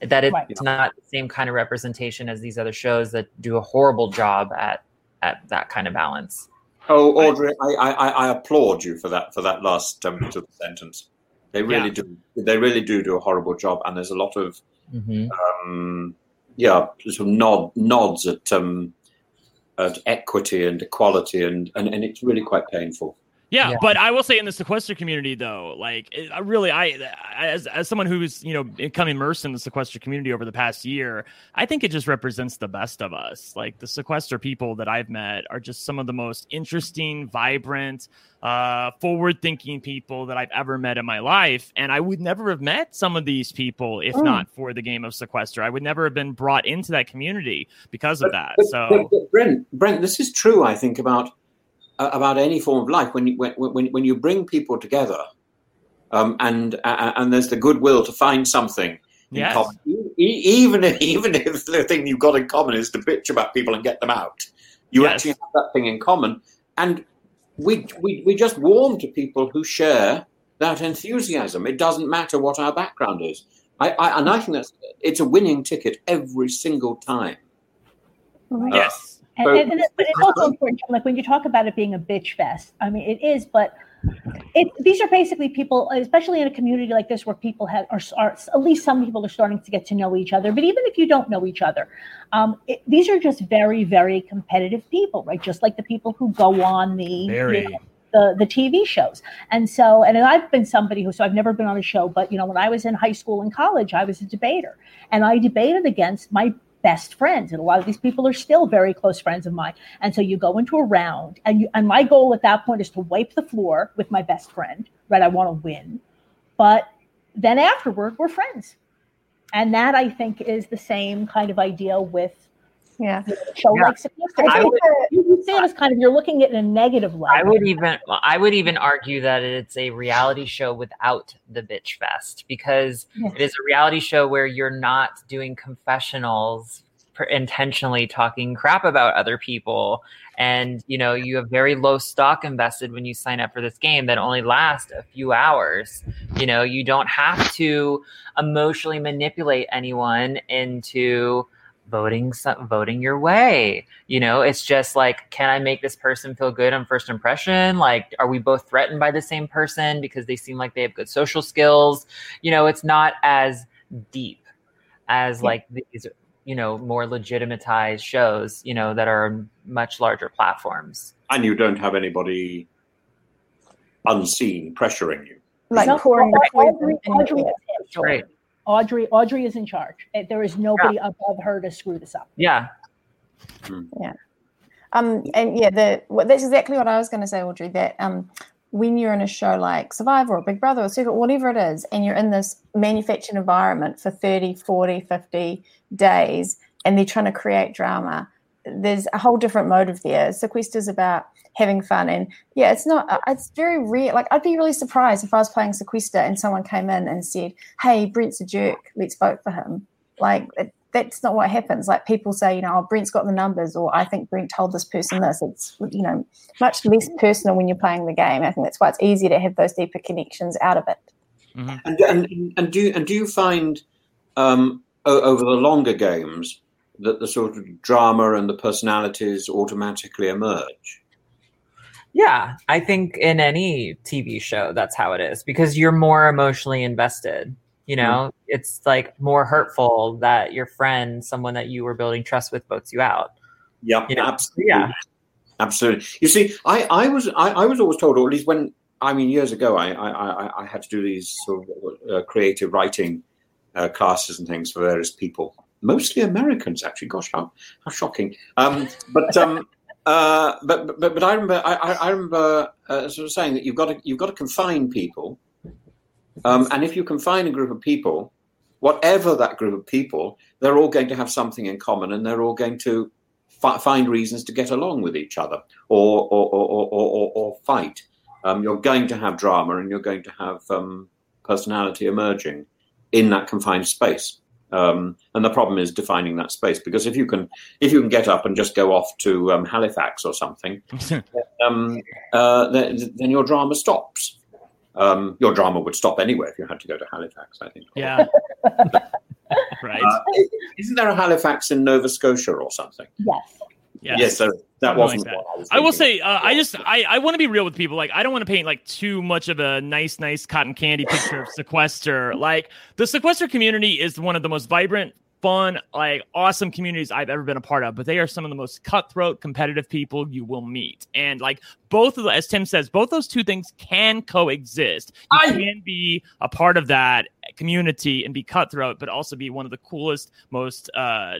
That it's not the same kind of representation as these other shows that do a horrible job at that kind of balance. Oh, Audrey, I applaud you for that last sentence. They really do. They really do a horrible job, and there's a lot of sort of nods at equity and equality, and it's really quite painful. Yeah, but I will say in the Sequester community, though, like, as someone who's, become immersed in the Sequester community over the past year, I think it just represents the best of us. Like, the Sequester people that I've met are just some of the most interesting, vibrant, forward-thinking people that I've ever met in my life. And I would never have met some of these people if not for the game of Sequester. I would never have been brought into that community because of that. But Brent, this is true, I think, about any form of life, when you bring people together, and there's the goodwill to find something in common, even if the thing you've got in common is to bitch about people and get them out, you actually have that thing in common, and we just warm to people who share that enthusiasm. It doesn't matter what our background is. I think it's a winning ticket every single time. Right. Yes. But it's also important, like, when you talk about it being a bitch fest, I mean, it is, but these are basically people, especially in a community like this where people are at least some people are starting to get to know each other. But even if you don't know each other, these are just very, very competitive people, right? Just like the people who go on the TV shows. And so, and I've been somebody who, so I've never been on a show, but, when I was in high school and college, I was a debater, and I debated against my best friends, and a lot of these people are still very close friends of mine. And so you go into a round, and my goal at that point is to wipe the floor with my best friend, right? I want to win, but then afterward we're friends, and that I think is the same kind of idea with show like Sequester. I think you say it as kind of you're looking at it in a negative light. I would even argue that it's a reality show without the bitch fest, because it is a reality show where you're not doing confessionals, intentionally talking crap about other people, and you have very low stock invested when you sign up for this game that only lasts a few hours. You don't have to emotionally manipulate anyone into voting your way. It's just like, can I make this person feel good on first impression? Like, are we both threatened by the same person because they seem like they have good social skills? It's not as deep as like these, more legitimatized shows, that are much larger platforms. And you don't have anybody unseen pressuring you. Like pouring the poison. Right. Audrey is in charge. There is nobody above her to screw this up. Yeah. Yeah. That's exactly what I was going to say, Audrey, that when you're in a show like Survivor or Big Brother or Secret, whatever it is, and you're in this manufactured environment for 30, 40, 50 days, and they're trying to create drama, there's a whole different motive there. Sequester's about having fun, and it's very rare. Like, I'd be really surprised if I was playing Sequester and someone came in and said, "Hey, Brent's a jerk, let's vote for him." Like, that's not what happens. Like, people say, "Oh, Brent's got the numbers," or "I think Brent told this person this." It's, much less personal when you're playing the game. I think that's why it's easier to have those deeper connections out of it. Mm-hmm. And do you find over the longer games that the sort of drama and the personalities automatically emerge? Yeah, I think in any TV show, that's how it is, because you're more emotionally invested. You know, it's like more hurtful that your friend, someone that you were building trust with, votes you out. Yep, you know? Absolutely. Yeah, absolutely. You see, I was always told, or at least when, I mean, years ago, I had to do these sort of creative writing classes and things for various people, mostly Americans, actually. Gosh, how shocking! But I remember sort of saying that you've got to confine people. And if you confine a group of people, whatever that group of people, they're all going to have something in common, and they're all going to find reasons to get along with each other or fight. You're going to have drama, and you're going to have personality emerging in that confined space. And the problem is defining that space, because if you can get up and just go off to Halifax or something, then your drama stops. Your drama would stop anywhere if you had to go to Halifax, I think. Yeah. Right. Isn't there a Halifax in Nova Scotia or something? Yes. So that wasn't like that. What I was thinking. I will say, I want to be real with people. Like, I don't want to paint like too much of a nice cotton candy picture of Sequester. Like, the Sequester community is one of the most vibrant, fun, like awesome communities I've ever been a part of, but they are some of the most cutthroat, competitive people you will meet. And like both of the, as Tim says, both those two things can coexist. You can be a part of that community and be cutthroat, but also be one of the coolest, most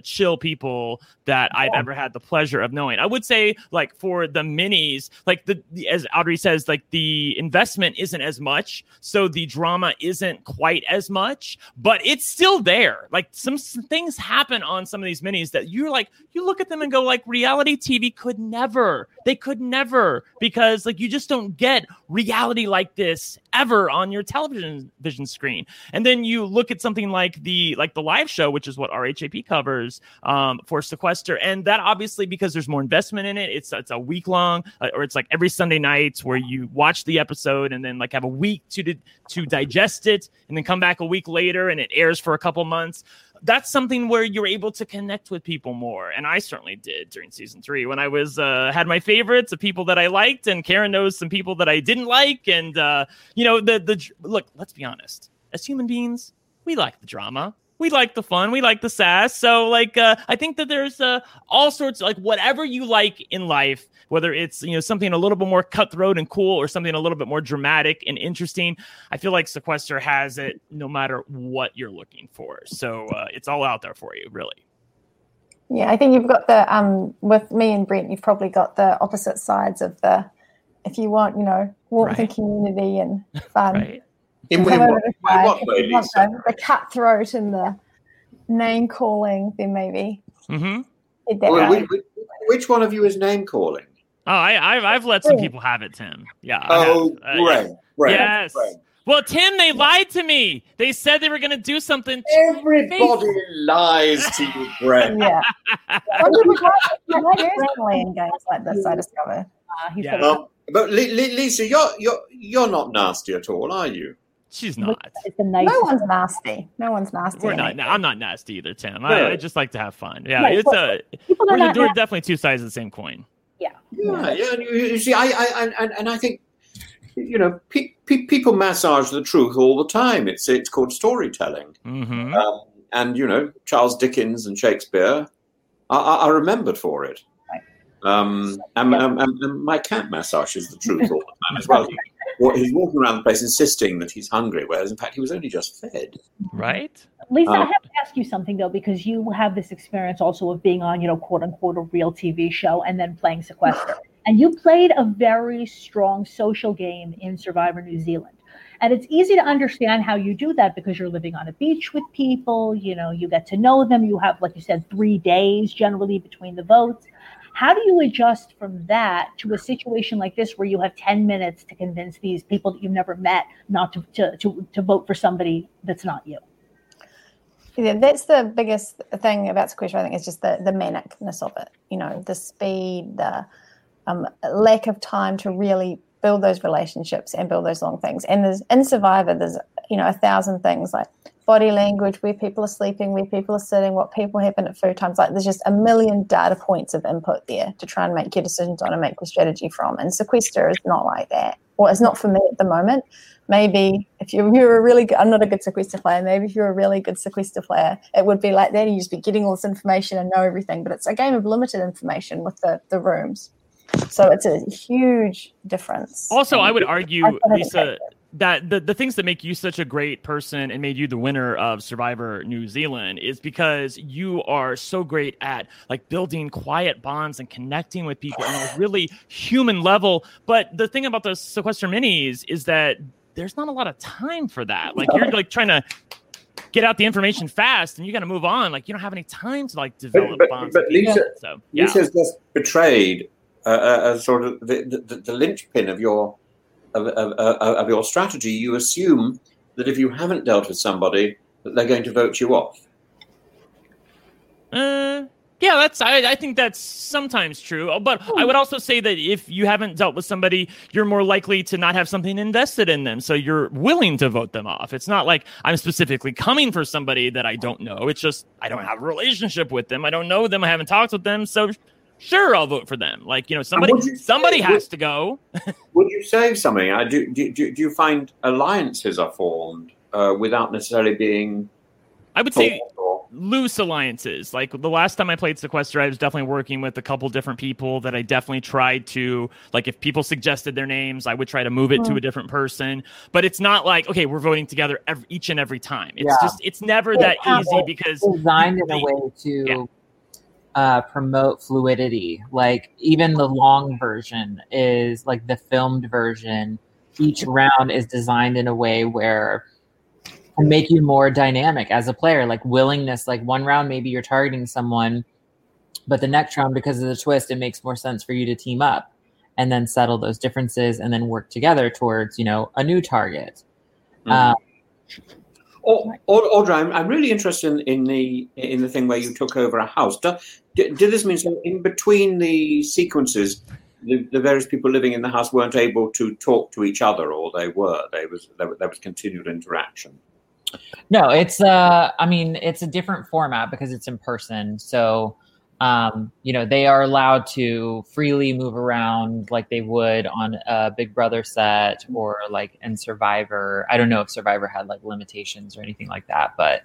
chill people that I've ever had the pleasure of knowing. I would say, like, for the minis, like the as Audrey says, like the investment isn't as much, so the drama isn't quite as much, but it's still there. Like some things happen on some of these minis that you're like, you look at them and go, like, reality TV could never. They could never, because like you just don't get reality like this ever on your television screen. And then you look at something like the live show, which is what RHAP covers for Sequester, and that obviously, because there's more investment in it, it's a week long, or it's like every Sunday night where you watch the episode and then like have a week to digest it, and then come back a week later and it airs for a couple months. That's something where you're able to connect with people more, and I certainly did during season 3 when I was had my favorites of people that I liked, and Karen knows some people that I didn't like, and you know, the look. Let's be honest. As human beings, we like the drama. We like the fun. We like the sass. So, like, I think that there's all sorts, like, whatever you like in life, whether it's, you know, something a little bit more cutthroat and cool or something a little bit more dramatic and interesting. I feel like Sequester has it no matter what you're looking for. So it's all out there for you, really. Yeah, I think you've got the, with me and Brent, you've probably got the opposite sides of the, if you want, you know, warmth and community and fun. Right. The cutthroat and the name calling, then maybe. Mm-hmm. Which one of you is name calling? Oh, I've let some people have it, Tim. Yeah. Oh, great. Yes. Great. Well, Tim, they lied to me. They said they were going to do something. Everybody lies to you, Brent. Yeah. Playing games like this, I discover. But Lisa, you're not nasty at all, are you? She's not. No one's nasty. We're not. No, I'm not nasty either, Tim. I just like to have fun. Yeah, no, we're definitely two sides of the same coin. Yeah. You see, I think, you know, people massage the truth all the time. It's called storytelling. Mm-hmm. And you know, Charles Dickens and Shakespeare are remembered for it. And my cat massages the truth all the time as well. He's walking around the place insisting that he's hungry, whereas in fact he was only just fed. Right, Lisa. I have to ask you something though, because you have this experience also of being on, you know, quote unquote, a real TV show, and then playing Sequester, and you played a very strong social game in Survivor New Zealand. And it's easy to understand how you do that because you're living on a beach with people. You know, you get to know them. You have, like you said, 3 days generally between the votes. How do you adjust from that to a situation like this where you have 10 minutes to convince these people that you've never met not to vote for somebody that's not you? Yeah, that's the biggest thing about Sequester, I think, is just the manicness of it. You know, the speed, the lack of time to really build those relationships and build those long things. And there's, in Survivor, there's, you know, 1,000 things like body language, where people are sleeping, where people are sitting, what people happen at food times. Like, there's just a million data points of input there to try and make your decisions on and make your strategy from. And Sequester is not like that. Well, it's not for me at the moment. Maybe if you're a really good, I'm not a good Sequester player. Maybe if you're a really good Sequester player, it would be like that. You'd just be getting all this information and know everything. But it's a game of limited information with the rooms. So it's a huge difference. Also, I would argue, Lisa, that the things that make you such a great person and made you the winner of Survivor New Zealand is because you are so great at like building quiet bonds and connecting with people on a really human level. But the thing about those Sequester minis is that there's not a lot of time for that. Like, you're like trying to get out the information fast and you got to move on. Like, you don't have any time to like develop bonds. But Lisa, so, yeah. Lisa's just betrayed sort of the linchpin of your strategy. You assume that if you haven't dealt with somebody, that they're going to vote you off. Yeah, that's. I think that's sometimes true. But I would also say that if you haven't dealt with somebody, you're more likely to not have something invested in them. So you're willing to vote them off. It's not like I'm specifically coming for somebody that I don't know. It's just I don't have a relationship with them. I don't know them. I haven't talked with them. So sure, I'll vote for them. Like, you know, somebody has to go. Would you say something? Do you find alliances are formed without necessarily being? I would say loose alliances. Like the last time I played Sequester, I was definitely working with a couple different people that I definitely tried to, like, if people suggested their names, I would try to move it to a different person. But it's not like, okay, we're voting together each and every time. It's just, it's never that easy because designed in a way to promote fluidity. Like, even the long version is like the filmed version. Each round is designed in a way where to make you more dynamic as a player, like willingness. Like one round, maybe you're targeting someone, but the next round, because of the twist, it makes more sense for you to team up and then settle those differences and then work together towards, you know, a new target. Audrey, I'm really interested in the thing where you took over a house. Did this mean so in between the sequences, the various people living in the house weren't able to talk to each other, or they were? There was continued interaction. No, it's it's a different format because it's in person. So, you know, they are allowed to freely move around like they would on a Big Brother set or like in Survivor. I don't know if Survivor had like limitations or anything like that, but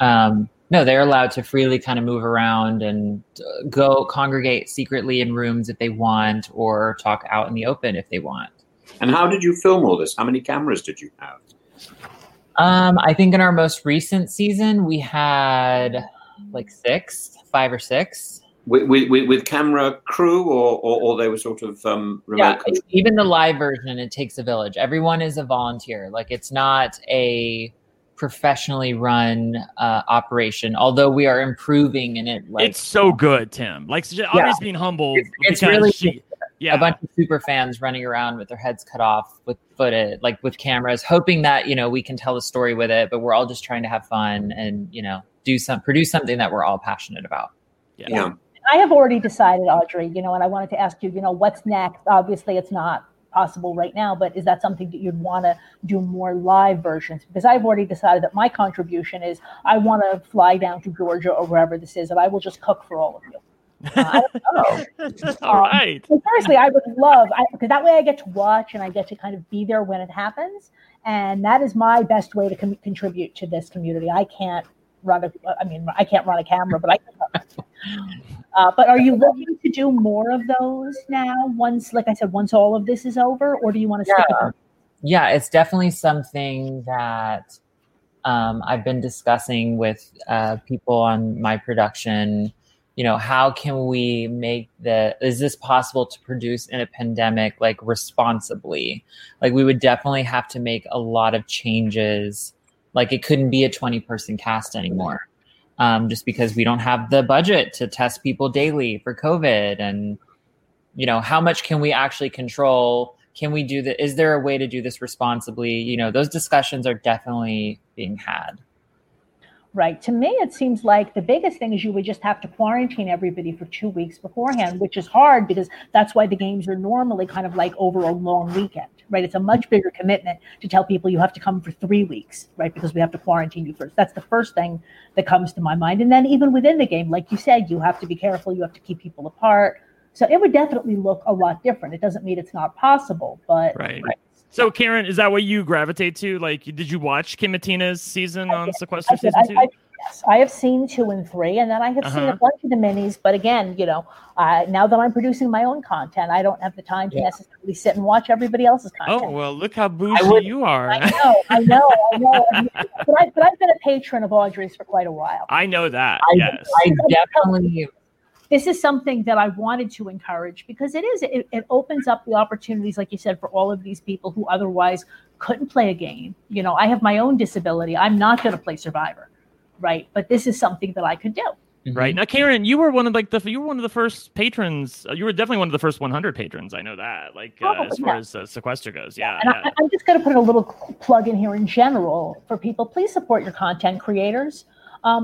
no, they're allowed to freely kind of move around and go congregate secretly in rooms if they want or talk out in the open if they want. And how did you film all this? How many cameras did you have? I think in our most recent season, we had like 5 or 6 with camera crew, or they were sort of remote control? Even the live version, it takes a village. Everyone is a volunteer. Like, it's not a professionally run operation, although we are improving in it. Like, it's so good, Tim. Like, Audrey's being humbled. It's really a bunch of super fans running around with their heads cut off with footage, like with cameras, hoping that, you know, we can tell a story with it, but we're all just trying to have fun and, you know, produce something that we're all passionate about. Yeah. I have already decided, Audrey, you know, and I wanted to ask you, you know, what's next? Obviously, it's not possible right now, but is that something that you'd want to do more live versions? Because I've already decided that my contribution is I want to fly down to Georgia or wherever this is, and I will just cook for all of you. I don't know. All right. Seriously, I would love, because that way I get to watch and I get to kind of be there when it happens. And that is my best way to contribute to this community. I can't run a camera, but I can. But are you looking to do more of those now? Once, like I said, once all of this is over, or do you want to stick with it? Yeah, it's definitely something that I've been discussing with people on my production. You know, how can we make is this possible to produce in a pandemic, like responsibly? Like, we would definitely have to make a lot of changes. Like, it couldn't be a 20-person cast anymore, just because we don't have the budget to test people daily for COVID. And, you know, how much can we actually control? Can we do that? Is there a way to do this responsibly? You know, those discussions are definitely being had. right? To me, it seems like the biggest thing is you would just have to quarantine everybody for 2 weeks beforehand, which is hard because that's why the games are normally kind of like over a long weekend, right? It's a much bigger commitment to tell people you have to come for 3 weeks, right? Because we have to quarantine you first. That's the first thing that comes to my mind. And then even within the game, like you said, you have to be careful. You have to keep people apart. So it would definitely look a lot different. It doesn't mean it's not possible, but... Right. So, Karen, is that what you gravitate to? Like, did you watch Kim Matina's season on Sequester season 2? Yes, I have seen 2 and 3, and then I have seen a bunch of the minis. But again, you know, now that I'm producing my own content, I don't have the time to necessarily sit and watch everybody else's content. Oh, well, look how bougie you are. I know. But I've been a patron of Audrey's for quite a while. I know that, yes. I definitely... This is something that I wanted to encourage because it opens up the opportunities, like you said, for all of these people who otherwise couldn't play a game. You know, I have my own disability. I'm not going to play Survivor, right? But this is something that I could do. Right. Now, Karen, you were one of the first patrons. You were definitely one of the first 100 patrons. I know that, like, as far as Sequester goes. Yeah. I'm just going to put a little plug in here in general for people. Please support your content creators.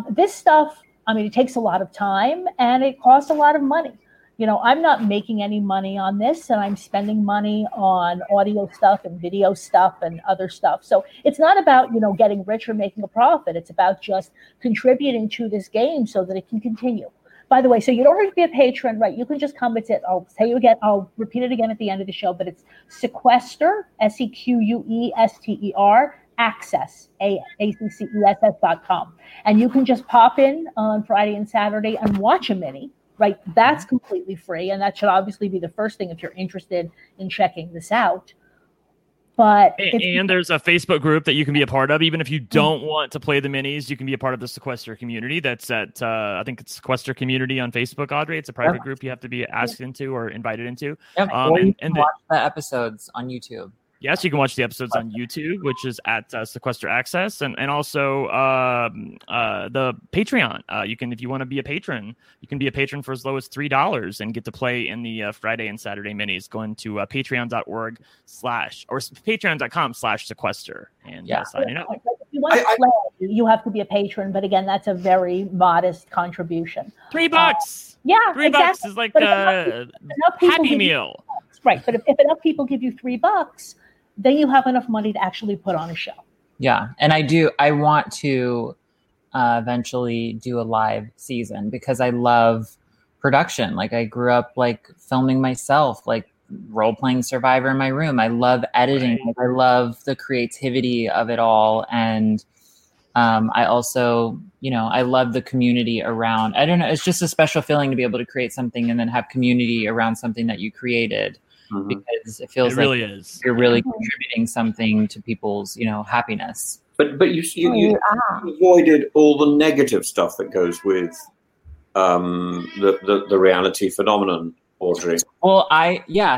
This stuff, I mean, it takes a lot of time and it costs a lot of money. You know, I'm not making any money on this, and I'm spending money on audio stuff and video stuff and other stuff. So it's not about, you know, getting rich or making a profit. It's about just contributing to this game so that it can continue. By the way, so you don't have to be a patron, right? You can just come. I'll repeat it again at the end of the show, but it's Sequester, Sequester, Access, ACCESS.com. And you can just pop in on Friday and Saturday and watch a mini, right? That's completely free. And that should obviously be the first thing if you're interested in checking this out. But and there's a Facebook group that you can be a part of. Even if you don't want to play the minis, you can be a part of the Sequester community. That's at, I think it's Sequester community on Facebook, Audrey. It's a private group you have to be asked into or invited into. Yep. Or you can watch the episodes on YouTube. Yes, you can watch the episodes on YouTube, which is at Sequester Access, and also the Patreon. You can, if you want to be a patron, you can be a patron for as low as $3 and get to play in the Friday and Saturday minis. Going to patreon.com/Sequester and signing up. If you want to play, you have to be a patron, but again, that's a very modest contribution. $3. $3 is like a Happy Meal. Right. But if enough people give you $3, then you have enough money to actually put on a show. Yeah. And I want to eventually do a live season because I love production. Like, I grew up like filming myself, like role playing Survivor in my room. I love editing. Right. I love the creativity of it all. And I also, you know, I love the community around. I don't know. It's just a special feeling to be able to create something and then have community around something that you created. Mm-hmm. Because it feels it really is. You're really contributing something to people's, you know, happiness. But you avoided all the negative stuff that goes with the reality phenomenon, Audrey. Well,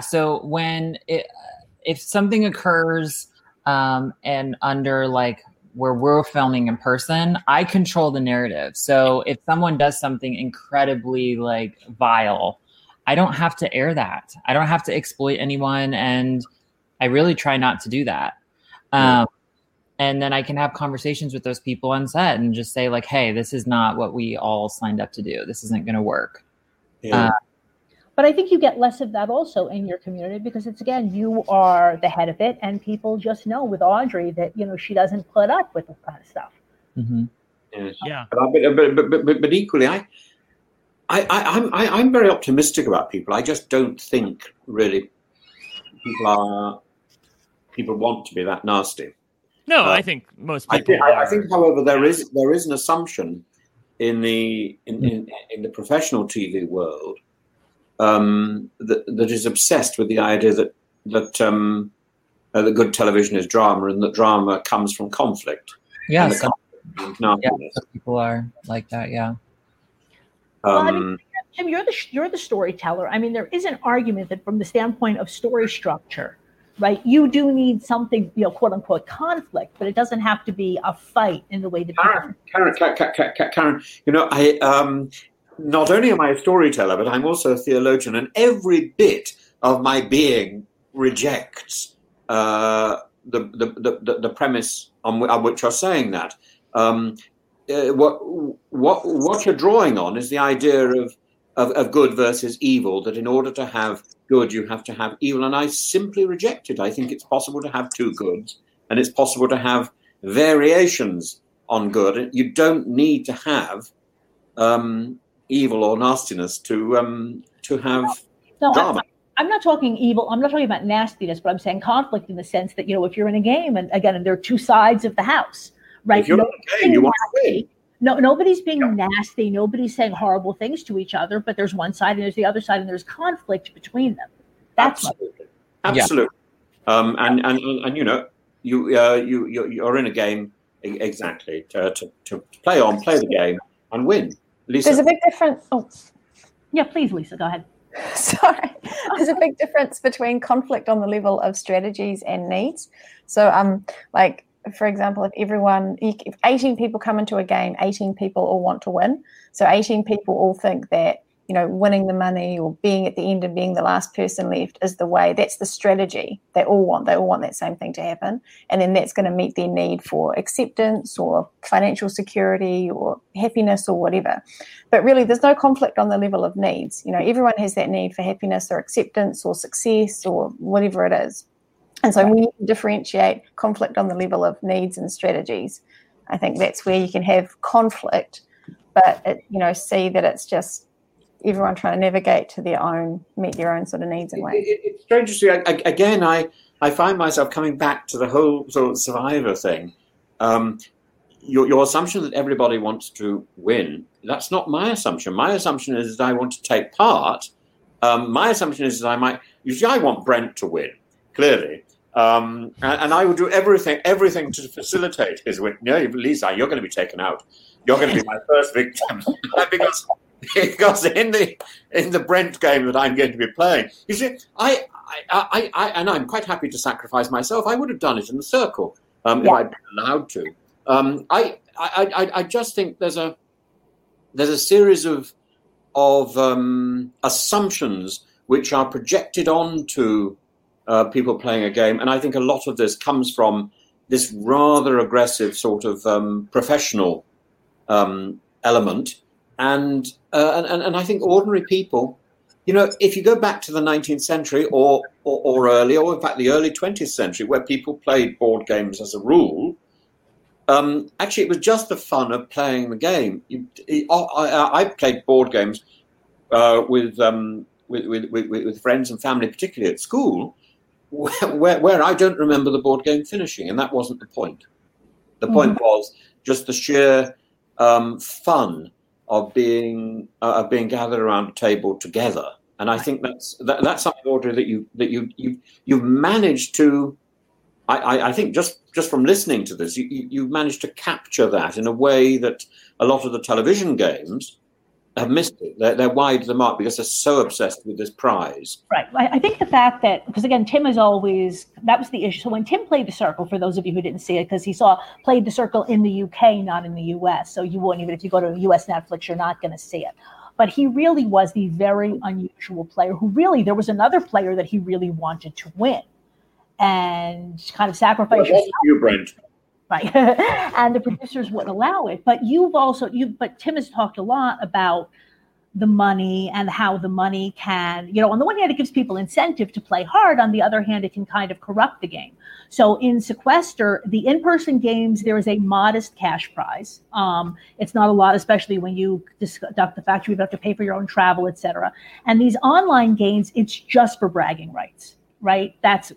so when if something occurs and under like where we're filming in person, I control the narrative. So if someone does something incredibly like vile, I don't have to air that. I don't have to exploit anyone. And I really try not to do that. And then I can have conversations with those people on set and just say like, hey, this is not what we all signed up to do. This isn't going to work. Yeah. But I think you get less of that also in your community because it's, again, you are the head of it. And people just know with Audrey that, you know, she doesn't put up with this kind of stuff. Mm-hmm. Yeah. But equally, I'm very optimistic about people. I just don't think really people want to be that nasty. No, I think most people. I think, however, there is an assumption in the in the professional TV world that is obsessed with the idea that good television is drama and that drama comes from conflict. Yeah, some people are like that. Yeah. Well, I mean, Tim, you're the storyteller. I mean, there is an argument that from the standpoint of story structure, right, you do need something, you know, quote unquote conflict, but it doesn't have to be a fight in the way that Karen, you know, I not only am I a storyteller, but I'm also a theologian, and every bit of my being rejects the premise on which you're saying that. what you're drawing on is the idea of good versus evil, that in order to have good, you have to have evil. And I simply reject it. I think it's possible to have two goods, and it's possible to have variations on good. You don't need to have evil or nastiness to have drama. I'm not talking evil. I'm not talking about nastiness, but I'm saying conflict in the sense that, you know, if you're in a game, and again, there are two sides of the house, right? If you're in a game, you want to win. No, nobody's being nasty. Nobody's saying horrible things to each other, but there's one side and there's the other side, and there's conflict between them. That's absolutely. Yeah. And you know, you're in a game exactly to play the game and win. Lisa, there's a big difference. Oh, yeah, please, Lisa, go ahead. Sorry, there's a big difference between conflict on the level of strategies and needs. So, like, for example, if 18 people come into a game, 18 people all want to win. So 18 people all think that, you know, winning the money or being at the end and being the last person left is the way. That's the strategy they all want. They all want that same thing to happen. And then that's going to meet their need for acceptance or financial security or happiness or whatever. But really, there's no conflict on the level of needs. You know, everyone has that need for happiness or acceptance or success or whatever it is. And so when you differentiate conflict on the level of needs and strategies, I think that's where you can have conflict, but, it, you know, see that it's just everyone trying to navigate to meet their own sort of needs and ways. It's strange to see. Again, I find myself coming back to the whole sort of Survivor thing. Your assumption that everybody wants to win, that's not my assumption. My assumption is that I want to take part. My assumption is that I want Brent to win, clearly. And I would do everything to facilitate his win. No, Lisa, you're going to be taken out. You're going to be my first victim. because in the Brent game that I'm going to be playing, you see, I I'm quite happy to sacrifice myself. I would have done it in the circle if I'd been allowed to. I just think there's a series of assumptions which are projected onto people playing a game, and I think a lot of this comes from this rather aggressive sort of professional element, and I think ordinary people, you know, if you go back to the 19th century or earlier, or in fact the early 20th century, where people played board games as a rule, actually it was just the fun of playing the game. I played board games with friends and family, particularly at school, where I don't remember the board game finishing, and that wasn't the point. The point was just the sheer fun of being gathered around a table together, and I think that's something, Audrey, that you've managed to. I think just from listening to this, you've managed to capture that in a way that a lot of the television games have missed it. They're wide of the mark because they're so obsessed with this prize. Right. I think the fact that, because again, Tim is always, that was the issue. So when Tim played The Circle, for those of you who didn't see it, because played The Circle in the UK, not in the US. So you won't, even if you go to US Netflix, you're not going to see it. But he really was the very unusual player who really, there was another player that he really wanted to win and kind of sacrifice yourself. You, Brent. Right. And the producers wouldn't allow it. But but Tim has talked a lot about the money and how the money can, you know, on the one hand, it gives people incentive to play hard. On the other hand, it can kind of corrupt the game. So in Sequester, the in-person games, there is a modest cash prize. It's not a lot, especially when you deduct the fact you have to pay for your own travel, etc. And these online games, it's just for bragging rights. Right. That's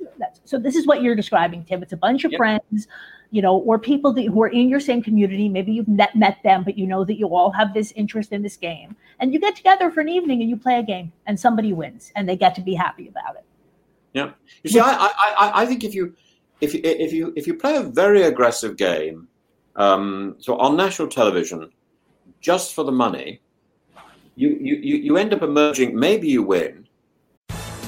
so this is what you're describing, Tim. It's a bunch of friends, you know, or people who are in your same community. Maybe you've met them, but you know that you all have this interest in this game. And you get together for an evening and you play a game and somebody wins and they get to be happy about it. Yeah. You see, I think if you play a very aggressive game, so on national television, just for the money, you end up emerging, maybe you win.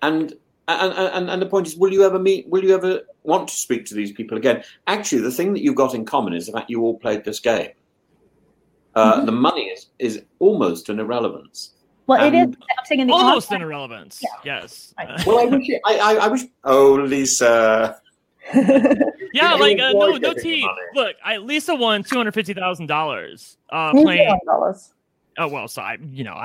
And the point is, will you ever want to speak to these people again? Actually, the thing that you've got in common is the fact you all played this game. The money is almost an irrelevance. Well, and it is. I'm saying in the almost an irrelevance. Yeah. Yes. Well, I wish. Oh, Lisa. Yeah, like no tea. Look, Lisa won $250,000. Playing. Oh well, so I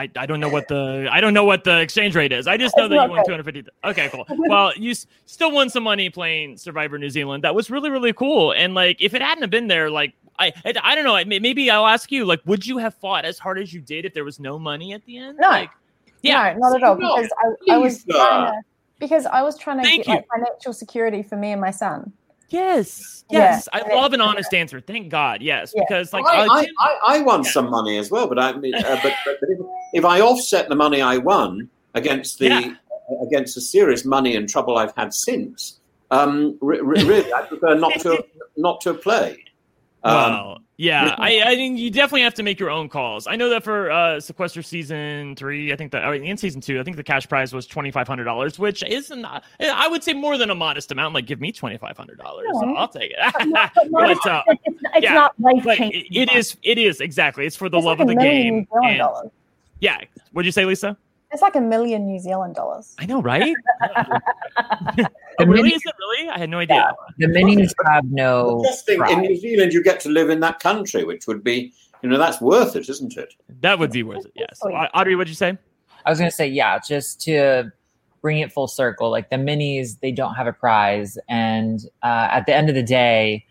don't know what the exchange rate is. I just know that you won $250. Okay, cool. Well, you still won some money playing Survivor New Zealand. That was really, really cool. And like, if it hadn't been there, like I don't know. Maybe I'll ask you. Like, would you have fought as hard as you did if there was no money at the end? No, like, yeah, no, not at all. No. Because I was trying to get like, financial security for me and my son. Yes, yes. Yeah. I love an honest answer. Thank God. Yes, yeah. Because like I won some money as well, but I but if I offset the money I won against the serious money and trouble I've had since, really, I prefer not to play. Wow. Yeah, I mean, you definitely have to make your own calls. I know that for Sequester Season 3, I think in Season 2, I think the cash prize was $2,500, which is not, I would say, more than a modest amount. Like, give me $2,500. I'll take it. It's not life-changing. It is, exactly. It's for the love of the game. Yeah. What'd you say, Lisa? It's like $1 million. I know, right? Oh, really? Is it really? I had no idea. Yeah. The minis have no. The best thing in New Zealand, you get to live in that country, which would be, that's worth it, isn't it? That would be worth it, yes. So, Audrey, what'd you say? I was going to say, just to bring it full circle. Like the minis, they don't have a prize. And at the end of the day,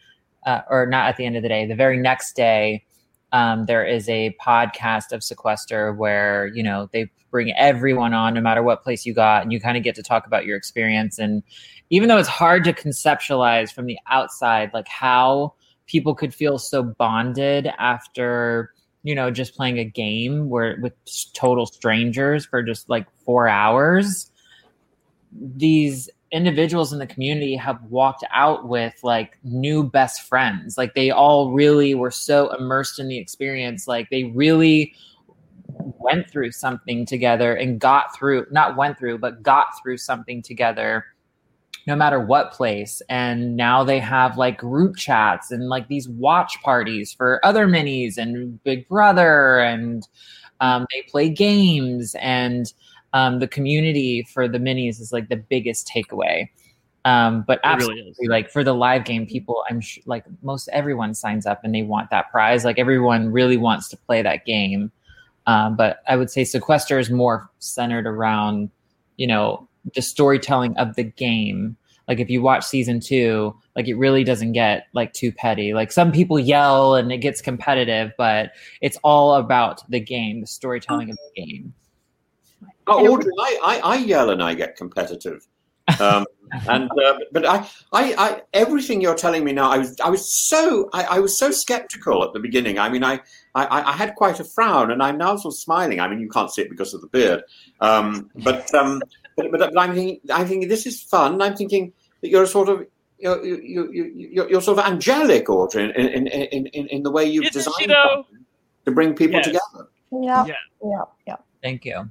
or not at the end of the day, the very next day, there is a podcast of Sequester where, they bring everyone on no matter what place you got, and you kind of get to talk about your experience. And even though it's hard to conceptualize from the outside, like how people could feel so bonded after, just playing a game where with total strangers for just like 4 hours, these individuals in the community have walked out with like new best friends. Like they all really were so immersed in the experience. Like they really went through something together and got through something together no matter what place. And now they have like group chats and like these watch parties for other minis and Big Brother, and they play games, and the community for the minis is like the biggest takeaway. But absolutely, really, like for the live game people, I'm like most everyone signs up and they want that prize. Like everyone really wants to play that game. But I would say Sequester is more centered around, the storytelling of the game. Like if you watch Season 2, like it really doesn't get like too petty. Like some people yell and it gets competitive, but it's all about the game, the storytelling of the game. Oh, Audrey, I yell and I get competitive. But everything you're telling me now, I was so skeptical at the beginning. I mean, I had quite a frown, and I'm now sort of smiling. I mean, you can't see it because of the beard. But I'm thinking this is fun. I'm thinking that you're sort of you're sort of angelic, Audrey, in the way you've designed to bring people together. Yeah. Thank you.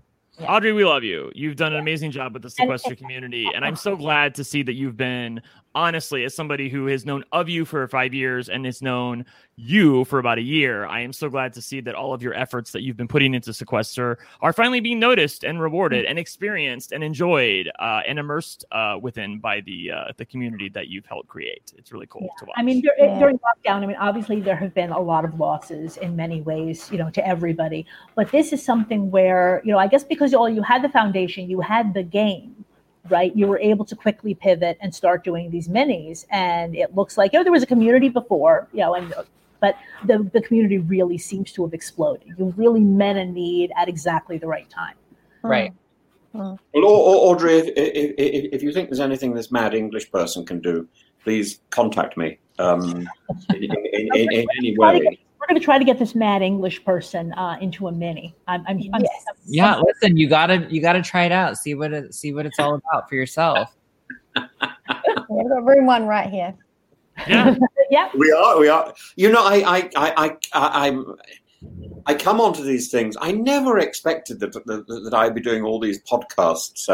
Audrey, we love you. You've done an amazing job with the Sequester community, and I'm so glad to see that you've been, honestly, as somebody who has known of you for 5 years and has known you for about a year, I am so glad to see that all of your efforts that you've been putting into Sequester are finally being noticed and rewarded and experienced and enjoyed and immersed within by the community that you've helped create. It's really cool to watch. I mean, during lockdown, obviously there have been a lot of losses in many ways, to everybody. But this is something where, I guess because you had the foundation, you had the game, right? You were able to quickly pivot and start doing these minis. And it looks like, there was a community before, and but the community really seems to have exploded. You really met a need at exactly the right time. Right. Well, Audrey, if you think there's anything this mad English person can do, please contact me in any way. We're going to try to get this mad English person into a mini. I'm listen, you gotta try it out. See what it's all about for yourself. We've got room one right here. Yeah, yeah. We are. You know, I come onto these things. I never expected that I'd be doing all these podcasts.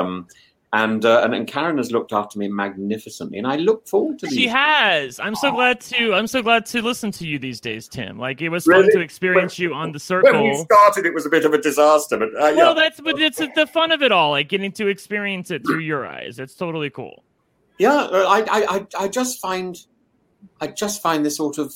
And Karen has looked after me magnificently, and I look forward to these. She has. I'm so glad to listen to you these days, Tim. Like, it was really fun to experience you on The Circle. When you started, it was a bit of a disaster, but that's the fun of it all. Like, getting to experience it through your eyes. It's totally cool. Yeah, I just find this sort of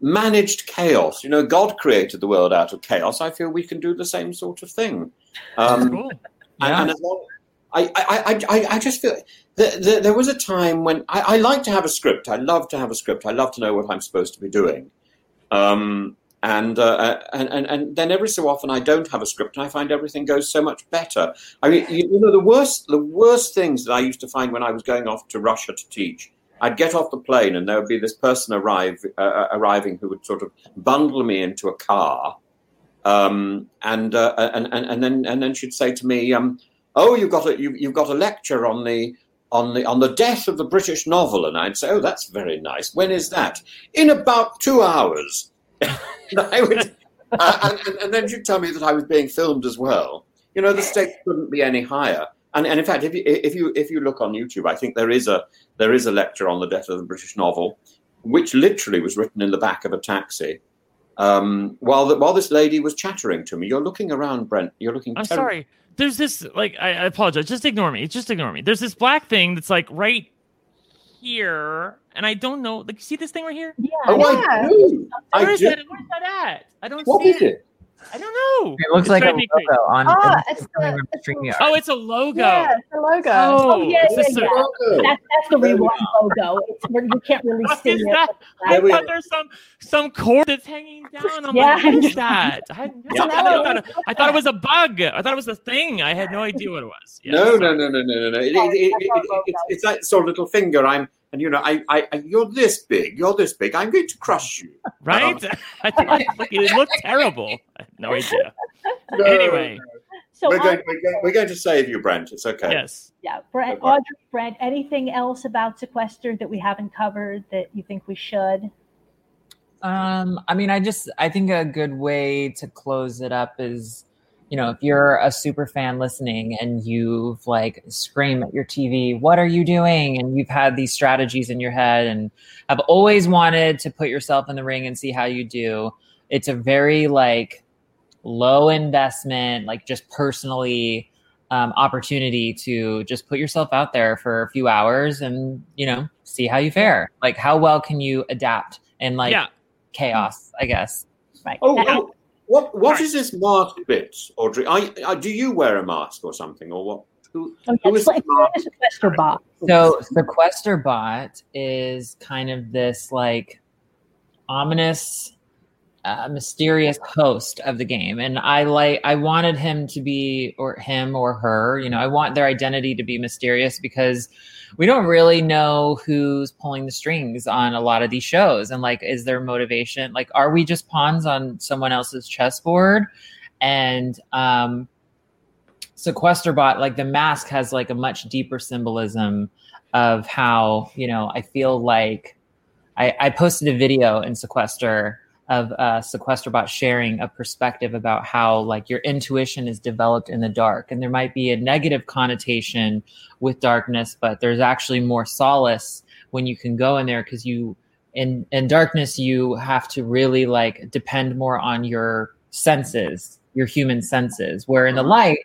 managed chaos. You know, God created the world out of chaos. I feel we can do the same sort of thing. Cool. Yeah. And as long, I just feel there was a time when I like to have a script. I love to have a script. I love to know what I'm supposed to be doing. And then every so often I don't have a script, and I find everything goes so much better. I mean, you know, the worst things that I used to find when I was going off to Russia to teach, I'd get off the plane and there would be this person arriving who would sort of bundle me into a car. And then she'd say to me, "Oh, you've got a lecture on the death of the British novel," and I'd say, "Oh, that's very nice. When is that?" "In about 2 hours." and then she'd tell me that I was being filmed as well. You know, the stakes couldn't be any higher. And in fact, if you look on YouTube, I think there is a lecture on the death of the British novel, which literally was written in the back of a taxi. While this lady was chattering to me. You're looking around, Brent. You're looking. I'm sorry. There's this, like, I apologize. Just ignore me. There's this black thing that's like right here, and I don't know. Like, you see this thing right here? Yeah. Oh, yeah. Where's that at? I don't see it. What is it? I don't know. It looks like a logo on. Oh, it's a logo. Yeah, it's a logo. Oh yeah. That's the Rewind logo. You can't really see it. I thought there's some cord that's hanging down. I'm like, what is that? I thought it was a bug. I thought it was a thing. I had no idea what it was. Yeah, no. It's that sort of little finger. And you know, you're this big. I'm going to crush you. Right? It looked terrible. No idea. No, anyway, so we're going to save you, Brent. It's okay. Yes. Yeah, Brent. Okay. Audrey, Brent. Anything else about Sequester that we haven't covered that you think we should? I think a good way to close it up is, you know, if you're a super fan listening and you've like scream at your TV, "What are you doing?" And you've had these strategies in your head and have always wanted to put yourself in the ring and see how you do. It's a very like low investment, like just personally opportunity to just put yourself out there for a few hours and, you know, see how you fare. Like, how well can you adapt in chaos, I guess. Right. Oh. What is this masked bit, Audrey? Do you wear a mask or something, or what? Who is Sequester Bot? So Sequester Bot is kind of this like ominous, mysterious host of the game, and I wanted him to be, or him or her. You know, I want their identity to be mysterious because we don't really know who's pulling the strings on a lot of these shows, and like, is there motivation? Like, are we just pawns on someone else's chessboard? And Sequester Bot, like the mask, has like a much deeper symbolism of how, you know, I feel like I posted a video in Sequester of Sequester Bot sharing a perspective about how like your intuition is developed in the dark, and there might be a negative connotation with darkness, but there's actually more solace when you can go in there, because you in darkness you have to really like depend more on your senses, your human senses, where in the light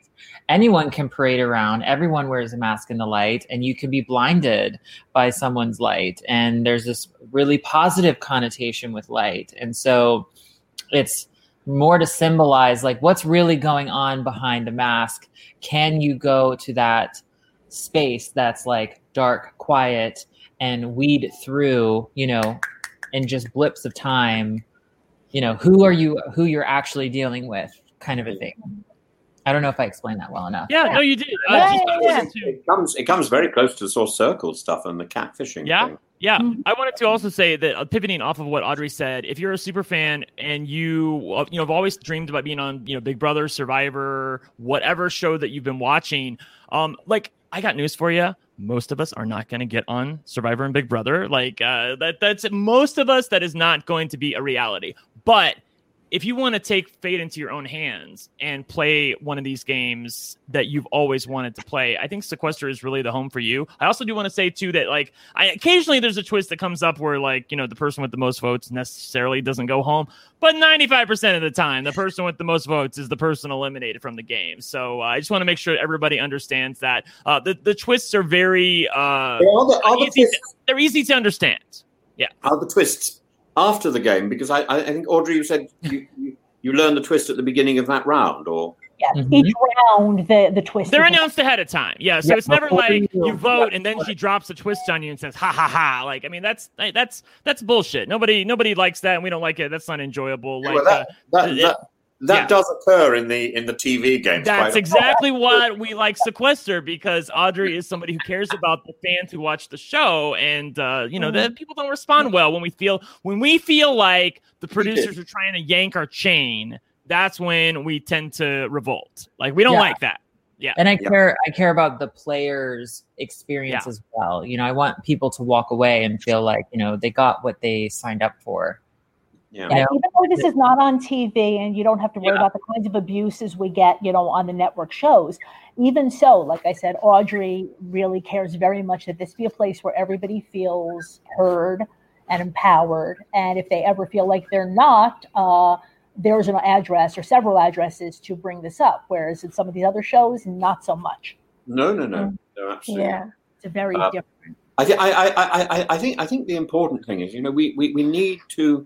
anyone can parade around, everyone wears a mask in the light, and you can be blinded by someone's light. And there's this really positive connotation with light. And so it's more to symbolize like what's really going on behind the mask. Can you go to that space that's like dark, quiet, and weed through, you know, in just blips of time, you know, who you're actually dealing with, kind of a thing. I don't know if I explained that well enough. Yeah, no, you did. It comes very close to the sort of circle stuff and the catfishing thing. Yeah, I wanted to also say that pivoting off of what Audrey said, if you're a super fan and you have always dreamed about being on, you know, Big Brother, Survivor, whatever show that you've been watching, like I got news for you. Most of us are not going to get on Survivor and Big Brother. Like that's most of us. That is not going to be a reality. But if you want to take fate into your own hands and play one of these games that you've always wanted to play, I think Sequester is really the home for you. I also do want to say, too, that like occasionally there's a twist that comes up where, like, you know, the person with the most votes necessarily doesn't go home. But 95% of the time, the person with the most votes is the person eliminated from the game. So I just want to make sure everybody understands that the twists are very they're easy to understand. Yeah, all the twists. After the game, because I think, Audrey, you said you learned the twist at the beginning of that round, or each round the twist. They're announced ahead of time, So it's never like you vote and then she drops a twist on you and says ha ha ha. Like, I mean, that's bullshit. Nobody likes that, and we don't like it. That's not enjoyable. Like that does occur in the TV games. That's exactly why we like Sequester, because Audrey is somebody who cares about the fans who watch the show, and that people don't respond well when we feel like the producers are trying to yank our chain. That's when we tend to revolt. Like, we don't like that. Yeah, and I care about the players' experience as well. You know, I want people to walk away and feel like, you know, they got what they signed up for. Yeah. Yeah, even though this is not on TV and you don't have to worry about the kinds of abuses we get, you know, on the network shows, even so, like I said, Audrey really cares very much that this be a place where everybody feels heard and empowered. And if they ever feel like they're not, there's an address or several addresses to bring this up. Whereas in some of these other shows, not so much. No, absolutely. Yeah, it's a very different. I think the important thing is, you know, we need to.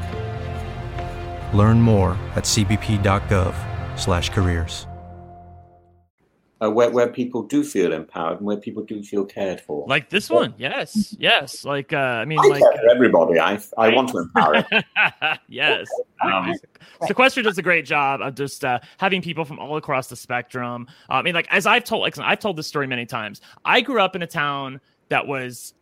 Learn more at cbp.gov/careers. Where people do feel empowered and where people do feel cared for. Like this one, yes. Like, I mean, care for everybody. I want to empower. Yes. Sequester does a great job of just having people from all across the spectrum. I mean, like, as I've told this story many times. I grew up in a town that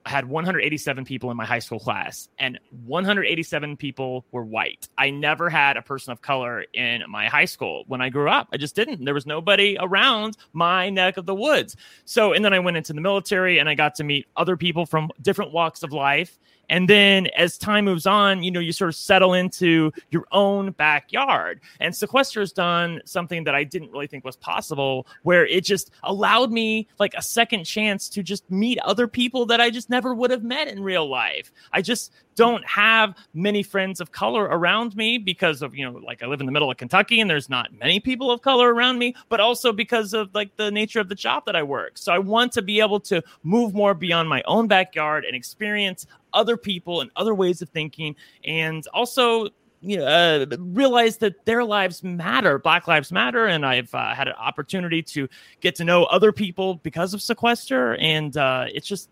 had 187 people in my high school class, and 187 people were white. I never had a person of color in my high school when I grew up. I just didn't. There was nobody around my neck of the woods. So, and then I went into the military and I got to meet other people from different walks of life. And then as time moves on, you know, you sort of settle into your own backyard. And Sequester has done something that I didn't really think was possible, where it just allowed me like a second chance to just meet other people that I just never would have met in real life. I just don't have many friends of color around me because of, you know, like I live in the middle of Kentucky and there's not many people of color around me, but also because of like the nature of the job that I work. So I want to be able to move more beyond my own backyard and experience other people and other ways of thinking, and also, you know, realize that their lives matter. Black lives matter. And I've had an opportunity to get to know other people because of Sequester. And it's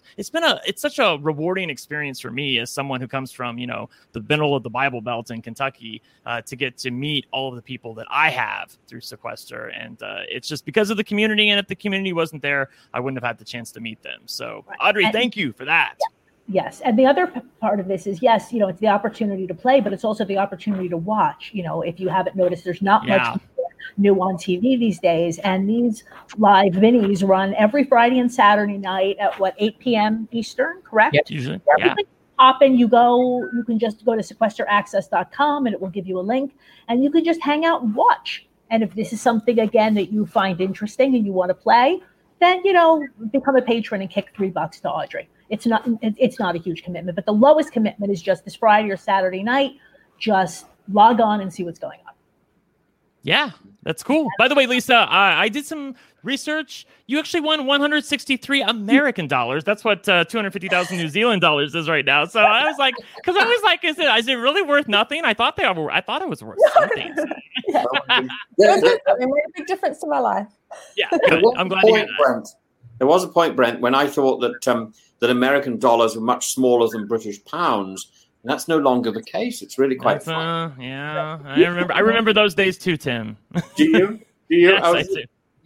such a rewarding experience for me as someone who comes from, you know, the middle of the Bible Belt in Kentucky to get to meet all of the people that I have through Sequester. And it's just because of the community. And if the community wasn't there, I wouldn't have had the chance to meet them. So Audrey, thank you for that. Yeah. Yes. And the other part of this is, yes, you know, it's the opportunity to play, but it's also the opportunity to watch. You know, if you haven't noticed, there's not much new on TV these days. And these live minis run every Friday and Saturday night at 8 p.m. Eastern, correct? Yes, usually. Everything pop in, you can just go to sequesteraccess.com and it will give you a link and you can just hang out and watch. And if this is something, again, that you find interesting and you want to play, then, you know, become a patron and kick $3 to Audrey. It's not a huge commitment, but the lowest commitment is just this Friday or Saturday night. Just log on and see what's going on. Yeah, that's cool. By the way, Lisa, I did some research. You actually won $163 American dollars. That's what 250,000 New Zealand dollars is right now. So I was like, because I was like, is it really worth nothing? I thought it was worth something. Yeah. It made a big difference to my life. Yeah, I'm glad you heard that. Brent, there was a point, Brent, when I thought that that American dollars were much smaller than British pounds. That's no longer the case. It's really quite fun. Yeah, I remember those days too, Tim. Do you? Yes, I do.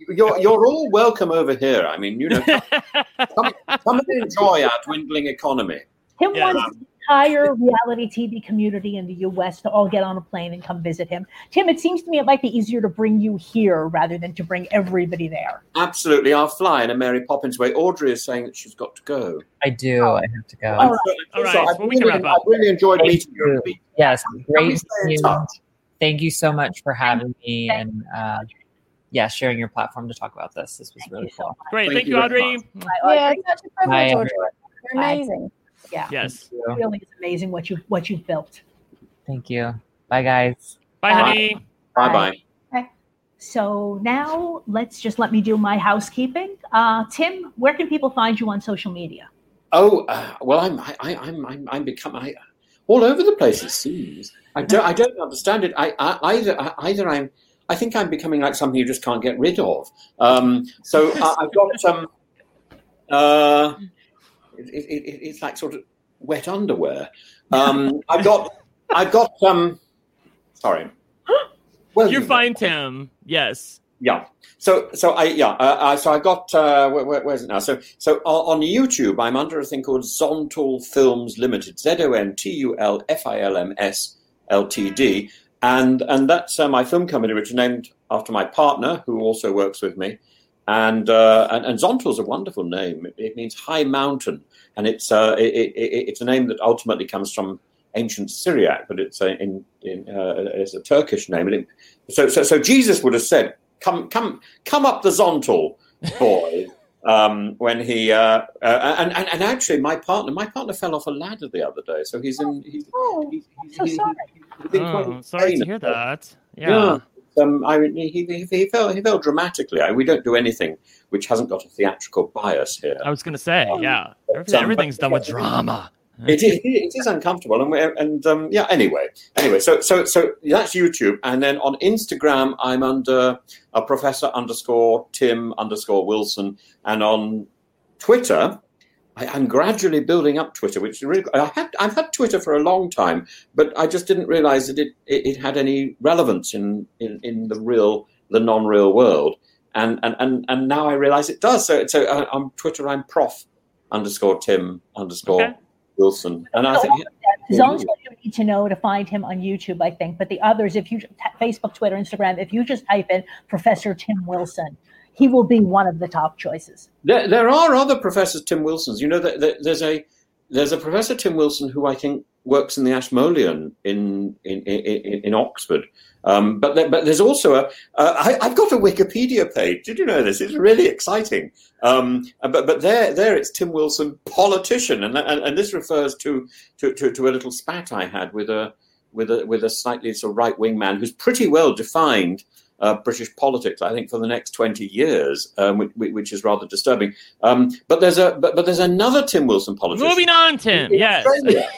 You're all welcome over here. I mean, you know, come and enjoy our dwindling economy. Tim wants the entire reality TV community in the U.S. to all get on a plane and come visit him. Tim, it seems to me it might be easier to bring you here rather than to bring everybody there. Absolutely. I'll fly in a Mary Poppins way. Audrey is saying that she's got to go. I do. I have to go. All right. I really enjoyed meeting you. Yes. Great. Thank you so much for having me. And, sharing your platform to talk about this. This was really cool. Great. Thank you, Audrey. Yeah, it's such a privilege, Audrey. You're amazing. Yeah. Yes. It really is amazing what you've built. Thank you. Bye, guys. Bye, honey. Bye. So now let me do my housekeeping. Tim, where can people find you on social media? Oh, well, I'm all over the place, it seems. I don't understand it. I think I'm becoming like something you just can't get rid of. So I've got some. It's like sort of wet underwear. I've got some. Sorry. Well, you're fine, Tim. Yes. Yeah. So I got. Where is it now? So on YouTube, I'm under a thing called Zontul Films Limited. ZONTULFILMS Ltd. And that's my film company, which is named after my partner, who also works with me. And Zontul is a wonderful name. It means high mountain, and it's a name that ultimately comes from ancient Syriac, but it's a Turkish name. And so Jesus would have said, "Come up the Zontul, boy." When he and actually my partner fell off a ladder the other day, so he's in. I'm sorry to hear that. Yeah. He fell dramatically. We don't do anything which hasn't got a theatrical bias here. I was going to say, yeah, everything's done with drama. It is uncomfortable, and Anyway, so that's YouTube, and then on Instagram, I'm under a Professor_Tim_Wilson, and on Twitter, I'm gradually building up Twitter, which really, I've had Twitter for a long time, but I just didn't realize that it had any relevance in the non-real world, and now I realize it does. So on Twitter, I'm Prof_Tim_. Wilson. And I think Zontul, you need to know to find him on YouTube, I think. But the others, if you Facebook, Twitter, Instagram, if you just type in Professor Tim Wilson, he will be one of the top choices. There are other Professors Tim Wilsons. You know, there's a Professor Tim Wilson who I think works in the Ashmolean in Oxford. But there's also I've got a Wikipedia page. Did you know this? It's really exciting. But there it's Tim Wilson, politician, and this refers to a little spat I had with a slightly sort of right wing man who's pretty well defined British politics, I think, for the next 20 years, which is rather disturbing. But there's another Tim Wilson politician. Moving on, Tim. Yes. Yes.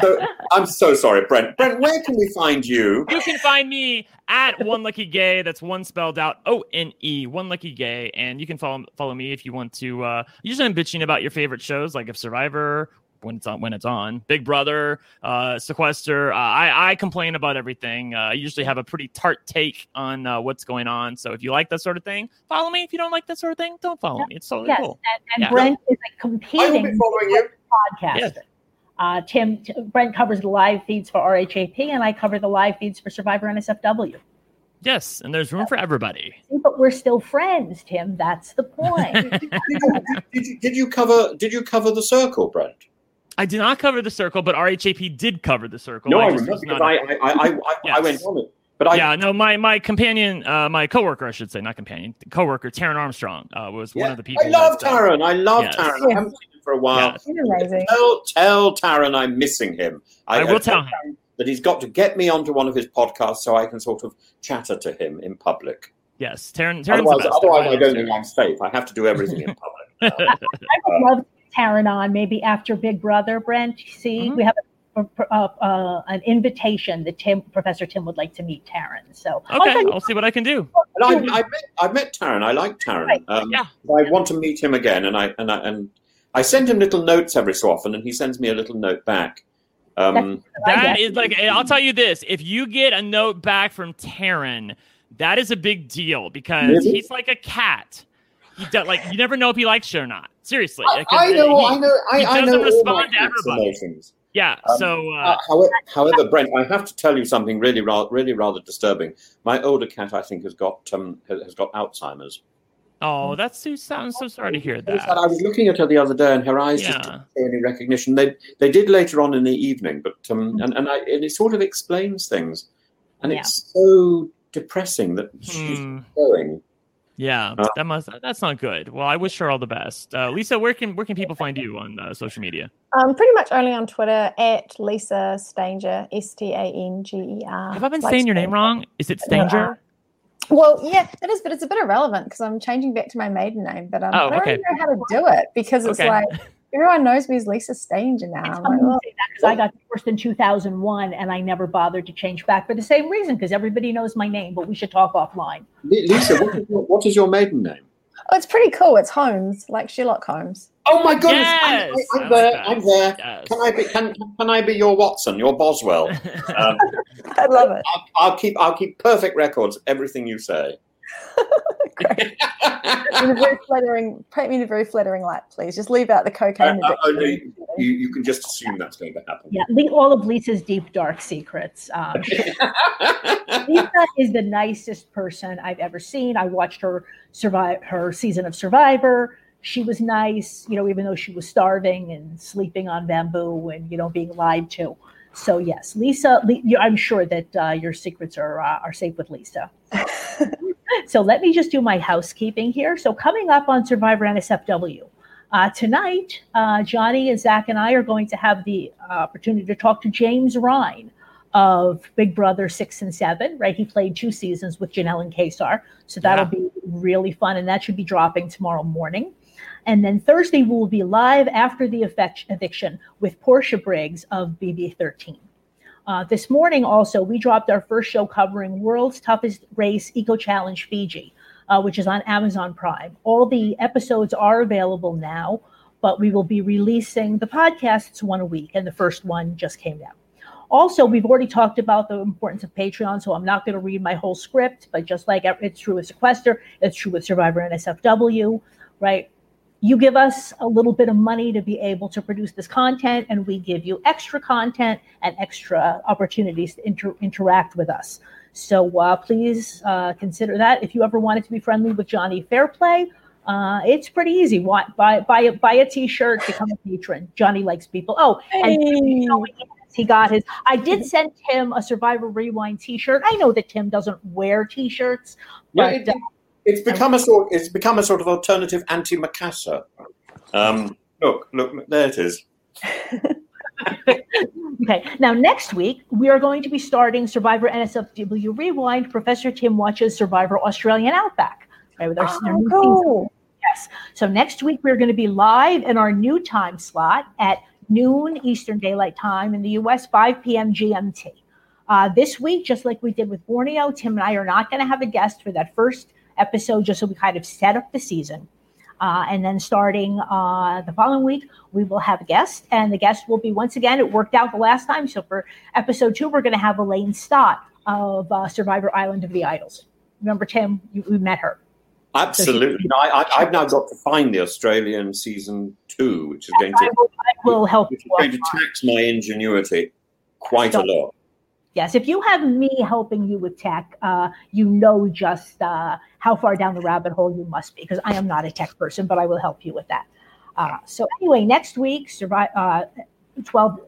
So I'm so sorry, Brent. Brent, where can we find you? You can find me at One Lucky Gay. That's one spelled out ONE. One Lucky Gay, and you can follow me if you want to. Usually, I'm bitching about your favorite shows, like if Survivor. When it's on, Big Brother, Sequester. I complain about everything. I usually have a pretty tart take on what's going on. So if you like that sort of thing, follow me. If you don't like that sort of thing, don't follow me. It's totally cool. And Brent is a competing podcaster. Yes. Brent covers the live feeds for RHAP, and I cover the live feeds for Survivor NSFW. Yes, and there's room for everybody. But we're still friends, Tim. That's the point. Did you cover The Circle, Brent? I did not cover The Circle, but RHAP did cover The Circle. No, I remember because I went on it. But my coworker, I should say, not companion, coworker Taryn Armstrong was one of the people. I love Taryn. Yes. I haven't seen him for a while. Yeah. Tell Taryn I'm missing him. I will tell him. that he's got to get me onto one of his podcasts so I can sort of chatter to him in public. Yes, Taryn's otherwise I don't think I'm safe. I have to do everything in public. I would love Taryn on maybe after Big Brother, Brent. See, we have an invitation that Professor Tim would like to meet Taryn. So okay, I'll see what I can do. And I've met Taryn. I like Taryn. Right. I want to meet him again, and I send him little notes every so often, and he sends me a little note back. That is like, I'll tell you this: if you get a note back from Taryn, that is a big deal because he's like a cat. You never know if he likes you or not. Seriously, I know. He doesn't respond to everybody. Yeah. However, Brent, I have to tell you something really rather disturbing. My older cat, I think, has got Alzheimer's. Oh, I'm so sorry to hear that. I was looking at her the other day, and her eyes just didn't show any recognition. They did later on in the evening, but and it sort of explains things, and it's so depressing that she's going. Yeah, that's not good. Well, I wish her all the best. Lisa, where can people find you on social media? Pretty much only on Twitter at Lisa Stanger, Stanger. Have I been saying your name wrong? Is it Stanger? Well, yeah, it is, but it's a bit irrelevant because I'm changing back to my maiden name. But I don't know how to do it because it's like everyone knows me as Lisa Stanger now. I'm like, well, I got divorced in 2001 and I never bothered to change back for the same reason because everybody knows my name, but we should talk offline. Lisa, what is your maiden name? Oh, it's pretty cool. It's Holmes, like Sherlock Holmes. Oh my goodness! Yes! I'm there. Yes. Can I be your Watson, your Boswell? I love it. I'll keep perfect records of everything you say. Paint me in a very flattering light, please. Just leave out the cocaine. You can just assume that's going to happen. Yeah, all of Lisa's deep, dark secrets. Lisa is the nicest person I've ever seen. I watched her season of Survivor. She was nice, even though she was starving and sleeping on bamboo and, being lied to. So, yes, Lisa, I'm sure that your secrets are safe with Lisa. So let me just do my housekeeping here. So coming up on Survivor NSFW, tonight, Johnny and Zach and I are going to have the opportunity to talk to James Rhine of Big Brother 6 and 7, right? He played 2 seasons with Janelle and Kesar. So that'll be really fun. And that should be dropping tomorrow morning. And then Thursday, we'll be live after the eviction with Portia Briggs of BB-13. This morning, also, we dropped our first show covering World's Toughest Race Eco Challenge Fiji, which is on Amazon Prime. All the episodes are available now, but we will be releasing the podcasts one a week, and the first one just came out. Also, we've already talked about the importance of Patreon, so I'm not going to read my whole script, but just like it's true with Sequester, it's true with Survivor NSFW, right? You give us a little bit of money to be able to produce this content, and we give you extra content and extra opportunities to interact with us. So please consider that. If you ever wanted to be friendly with Johnny Fairplay, it's pretty easy. Buy a T-shirt, become a patron. Johnny likes people. Oh, and he got his. I did send Tim a Survivor Rewind T-shirt. I know that Tim doesn't wear T-shirts, but. It's become a sort of alternative anti-macassar. Look, there it is. Okay. Now, next week, we are going to be starting Survivor NSFW Rewind. Professor Tim watches Survivor Australian Outback. Right, with our cool. Yes. So next week, we're going to be live in our new time slot at noon Eastern Daylight Time in the U.S., 5 p.m. GMT. This week, just like we did with Borneo, Tim and I are not going to have a guest for that first episode, just so we kind of set up the season. And then starting the following week, we will have a guest, and the guest will be, once again, it worked out the last time. So for episode 2, we're going to have Elaine Stott of Survivor Island of the Idols. Remember, Tim, we met her. Absolutely. So I've now got to find the Australian season 2, which is going to... I will help you. It's going to tax my ingenuity quite a lot. Yes, if you have me helping you with tech, just how far down the rabbit hole you must be, because I am not a tech person, but I will help you with that. So anyway, next week, 12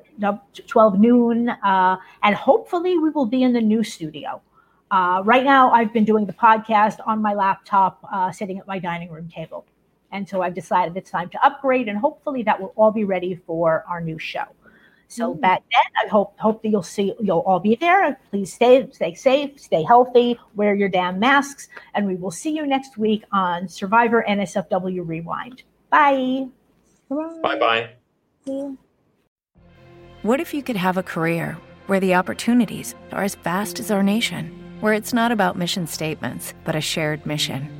noon, and hopefully we will be in the new studio. Right now, I've been doing the podcast on my laptop, sitting at my dining room table. And so I've decided it's time to upgrade, and hopefully that will all be ready for our new show. So back then, I hope that you'll all be there. Please stay safe, stay healthy, wear your damn masks, and we will see you next week on Survivor NSFW Rewind. Bye. Bye-bye. What if you could have a career where the opportunities are as vast as our nation, where it's not about mission statements, but a shared mission?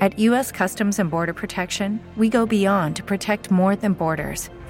At U.S. Customs and Border Protection, we go beyond to protect more than borders.